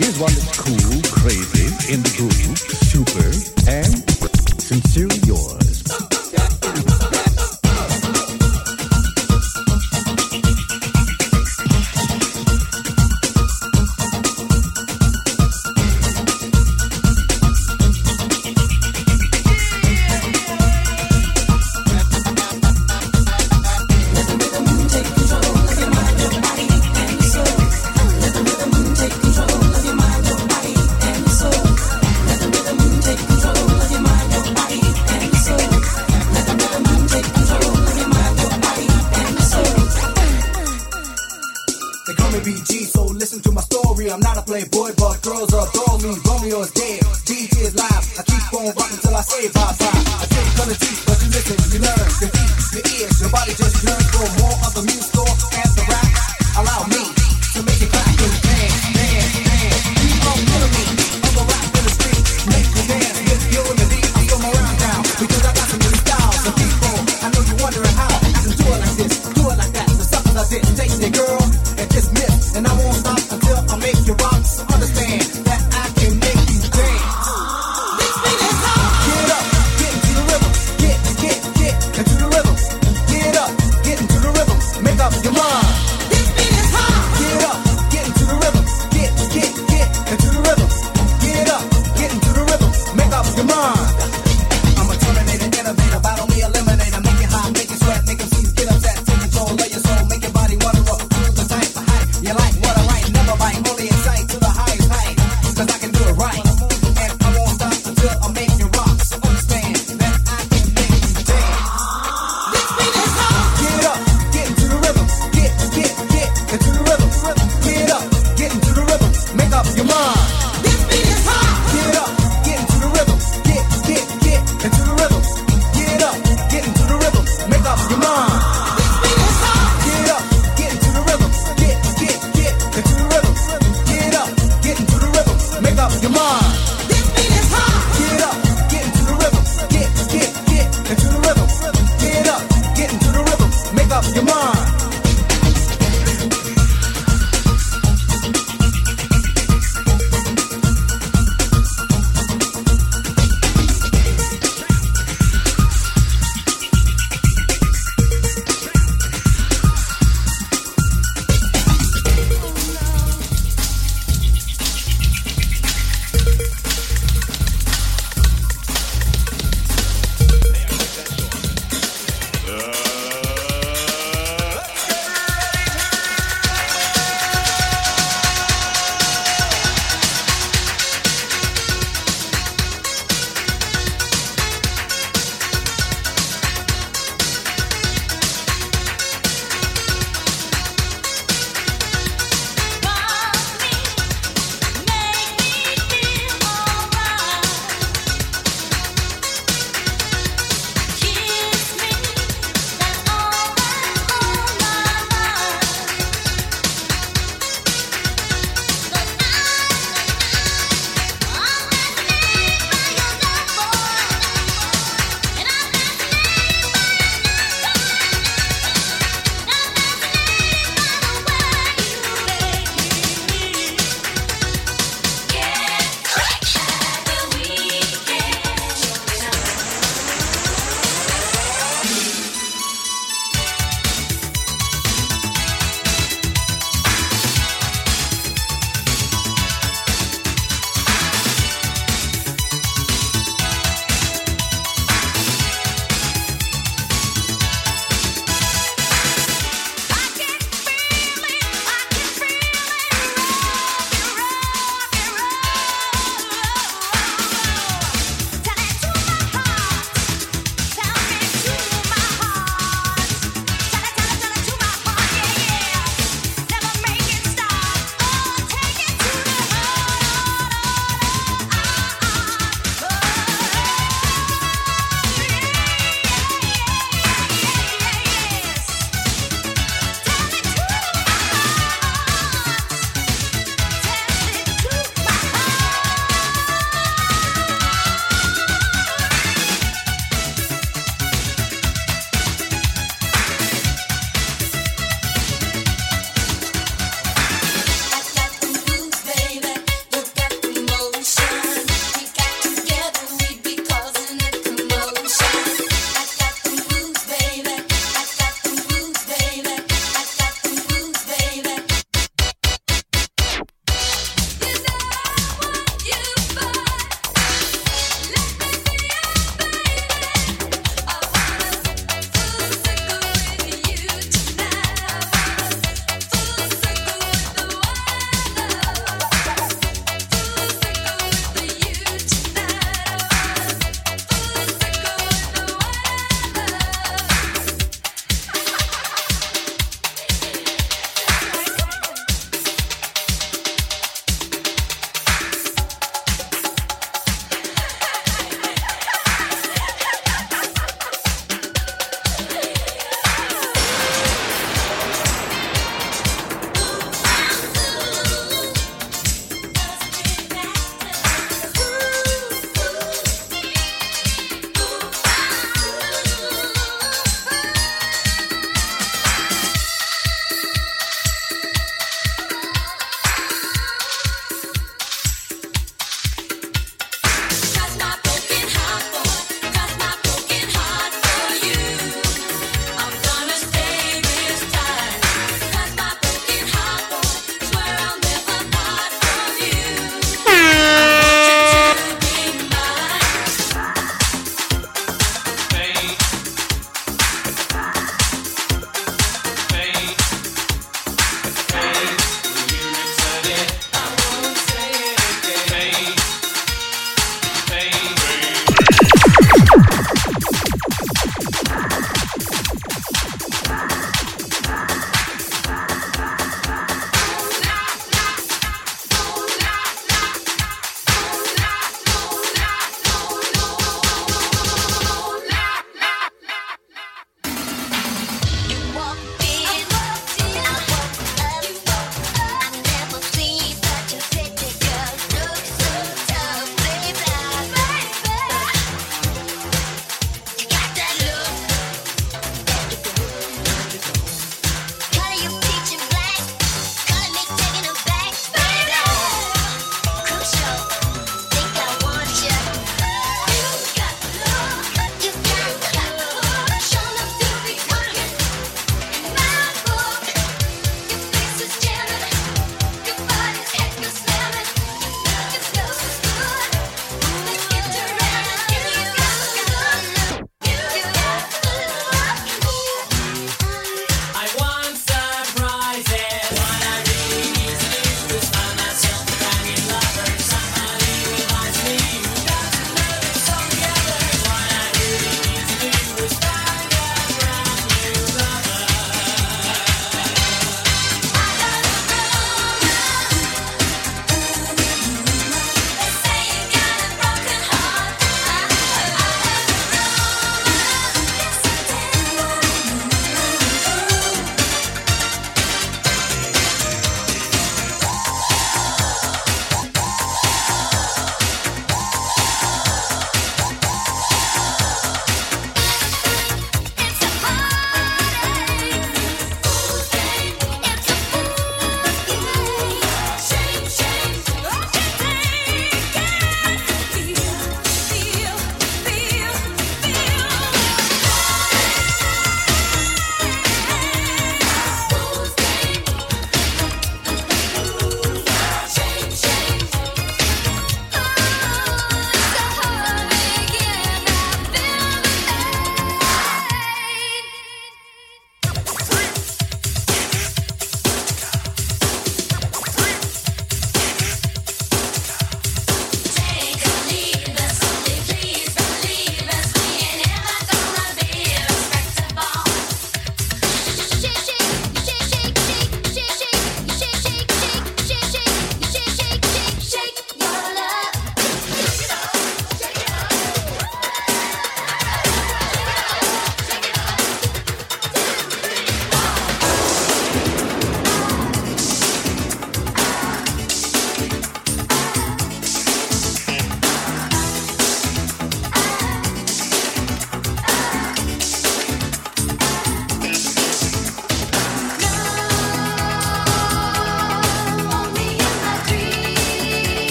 Here's one that's cool, crazy, in the groove, super, and sincerely yours.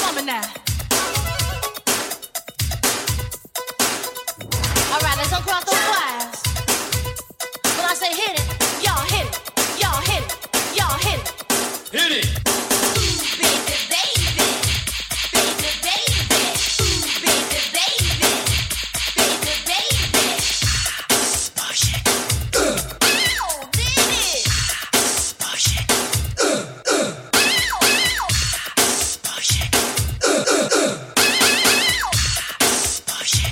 coming now. All right, let's uncross those wires. When I say hit it, y'all hit it. Y'all hit it. Y'all hit it. Hit it. Ooh, baby, baby. Baby, baby. Ooh, baby, baby. Baby, baby. Ah, smash it. Uh. Ow, did it. Ah, smash it. Uh, uh. Ow, ow. Ah, smash it. Uh, uh, uh. Ow. Ah, smash it. Uh, uh, uh. Stop.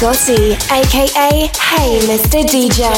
Gotti, aka Hey Mister D J.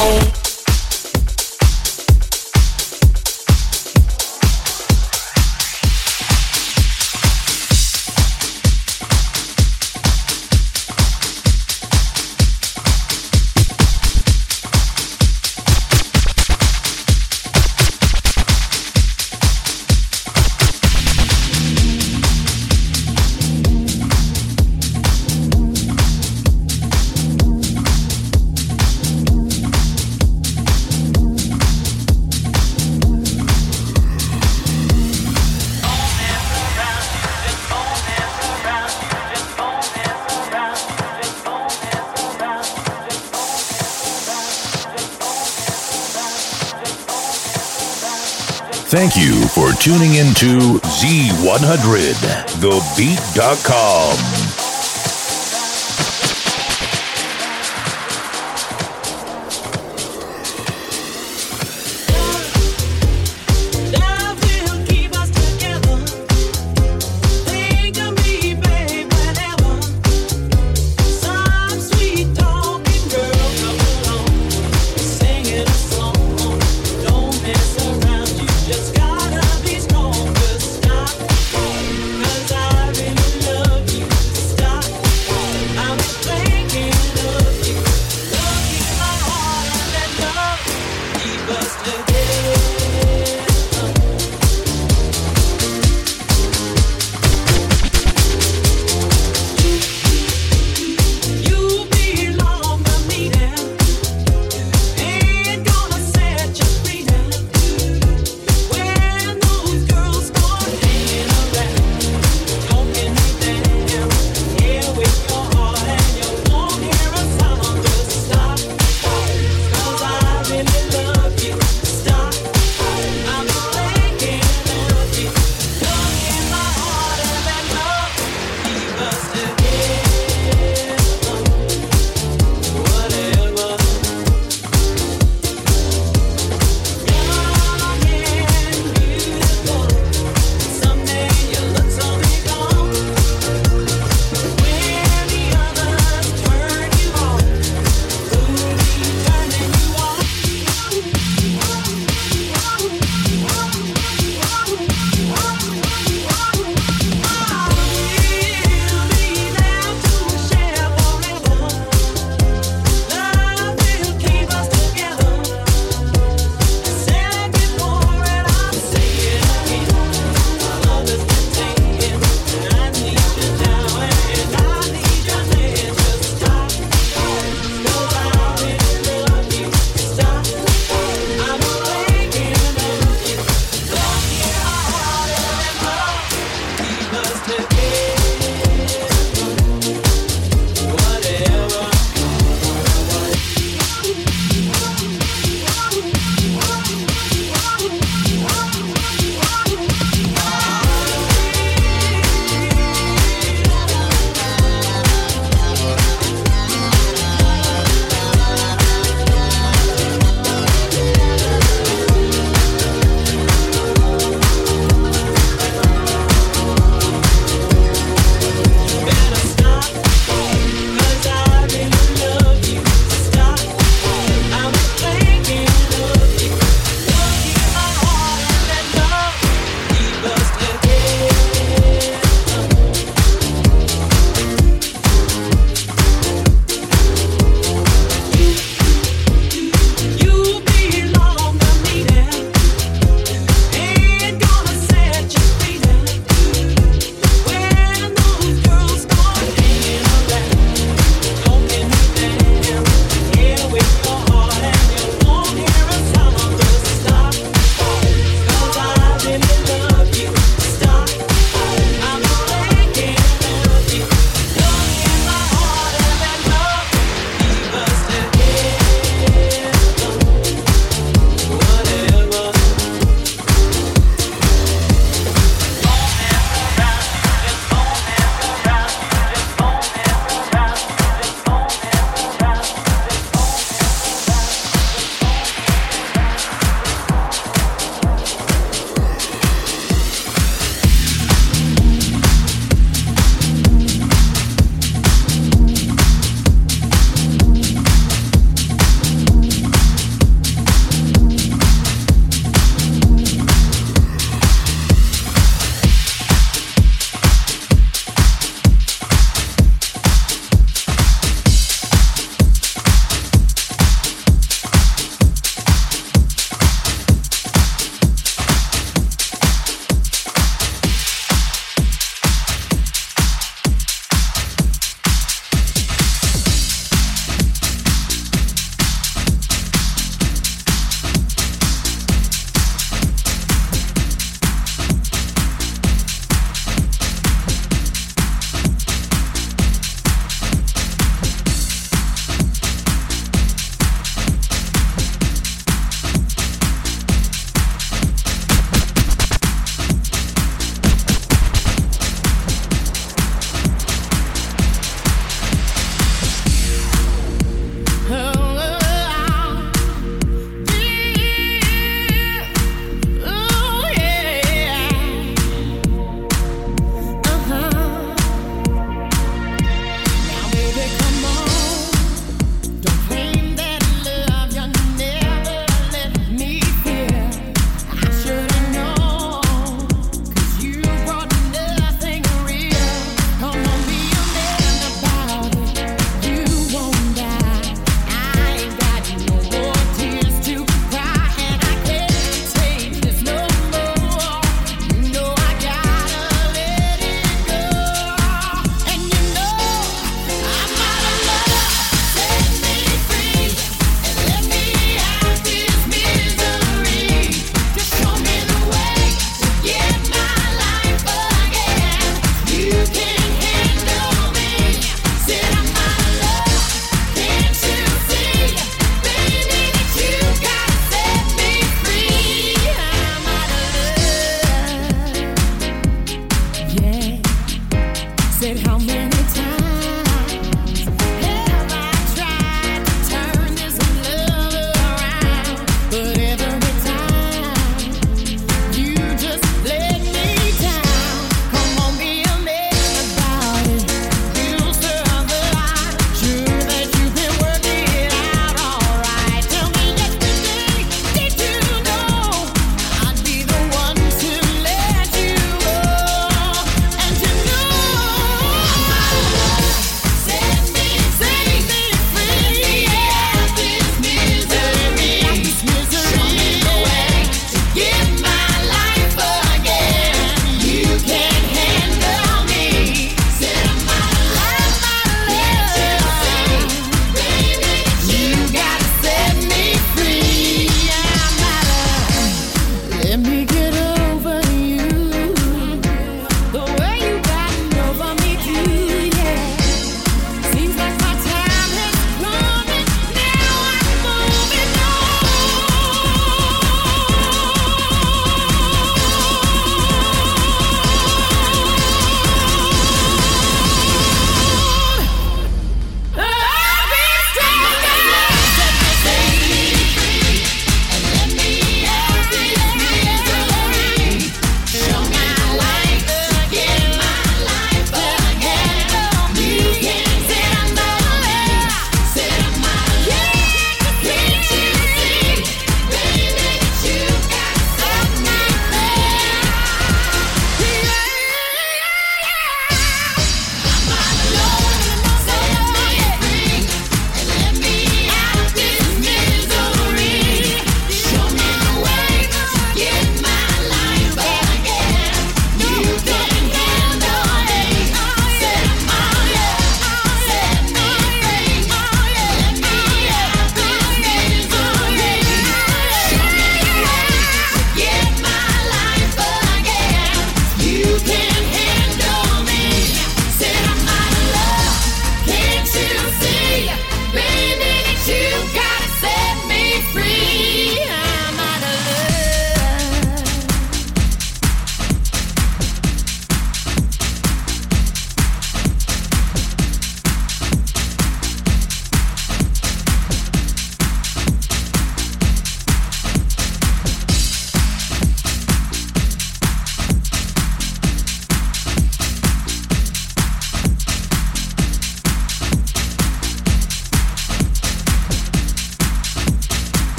Thank you for tuning in to Z one hundred the beat dot com.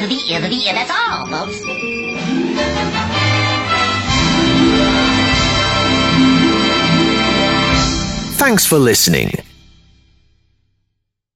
the beat you, the beat you. That's all, folks. Thanks for listening.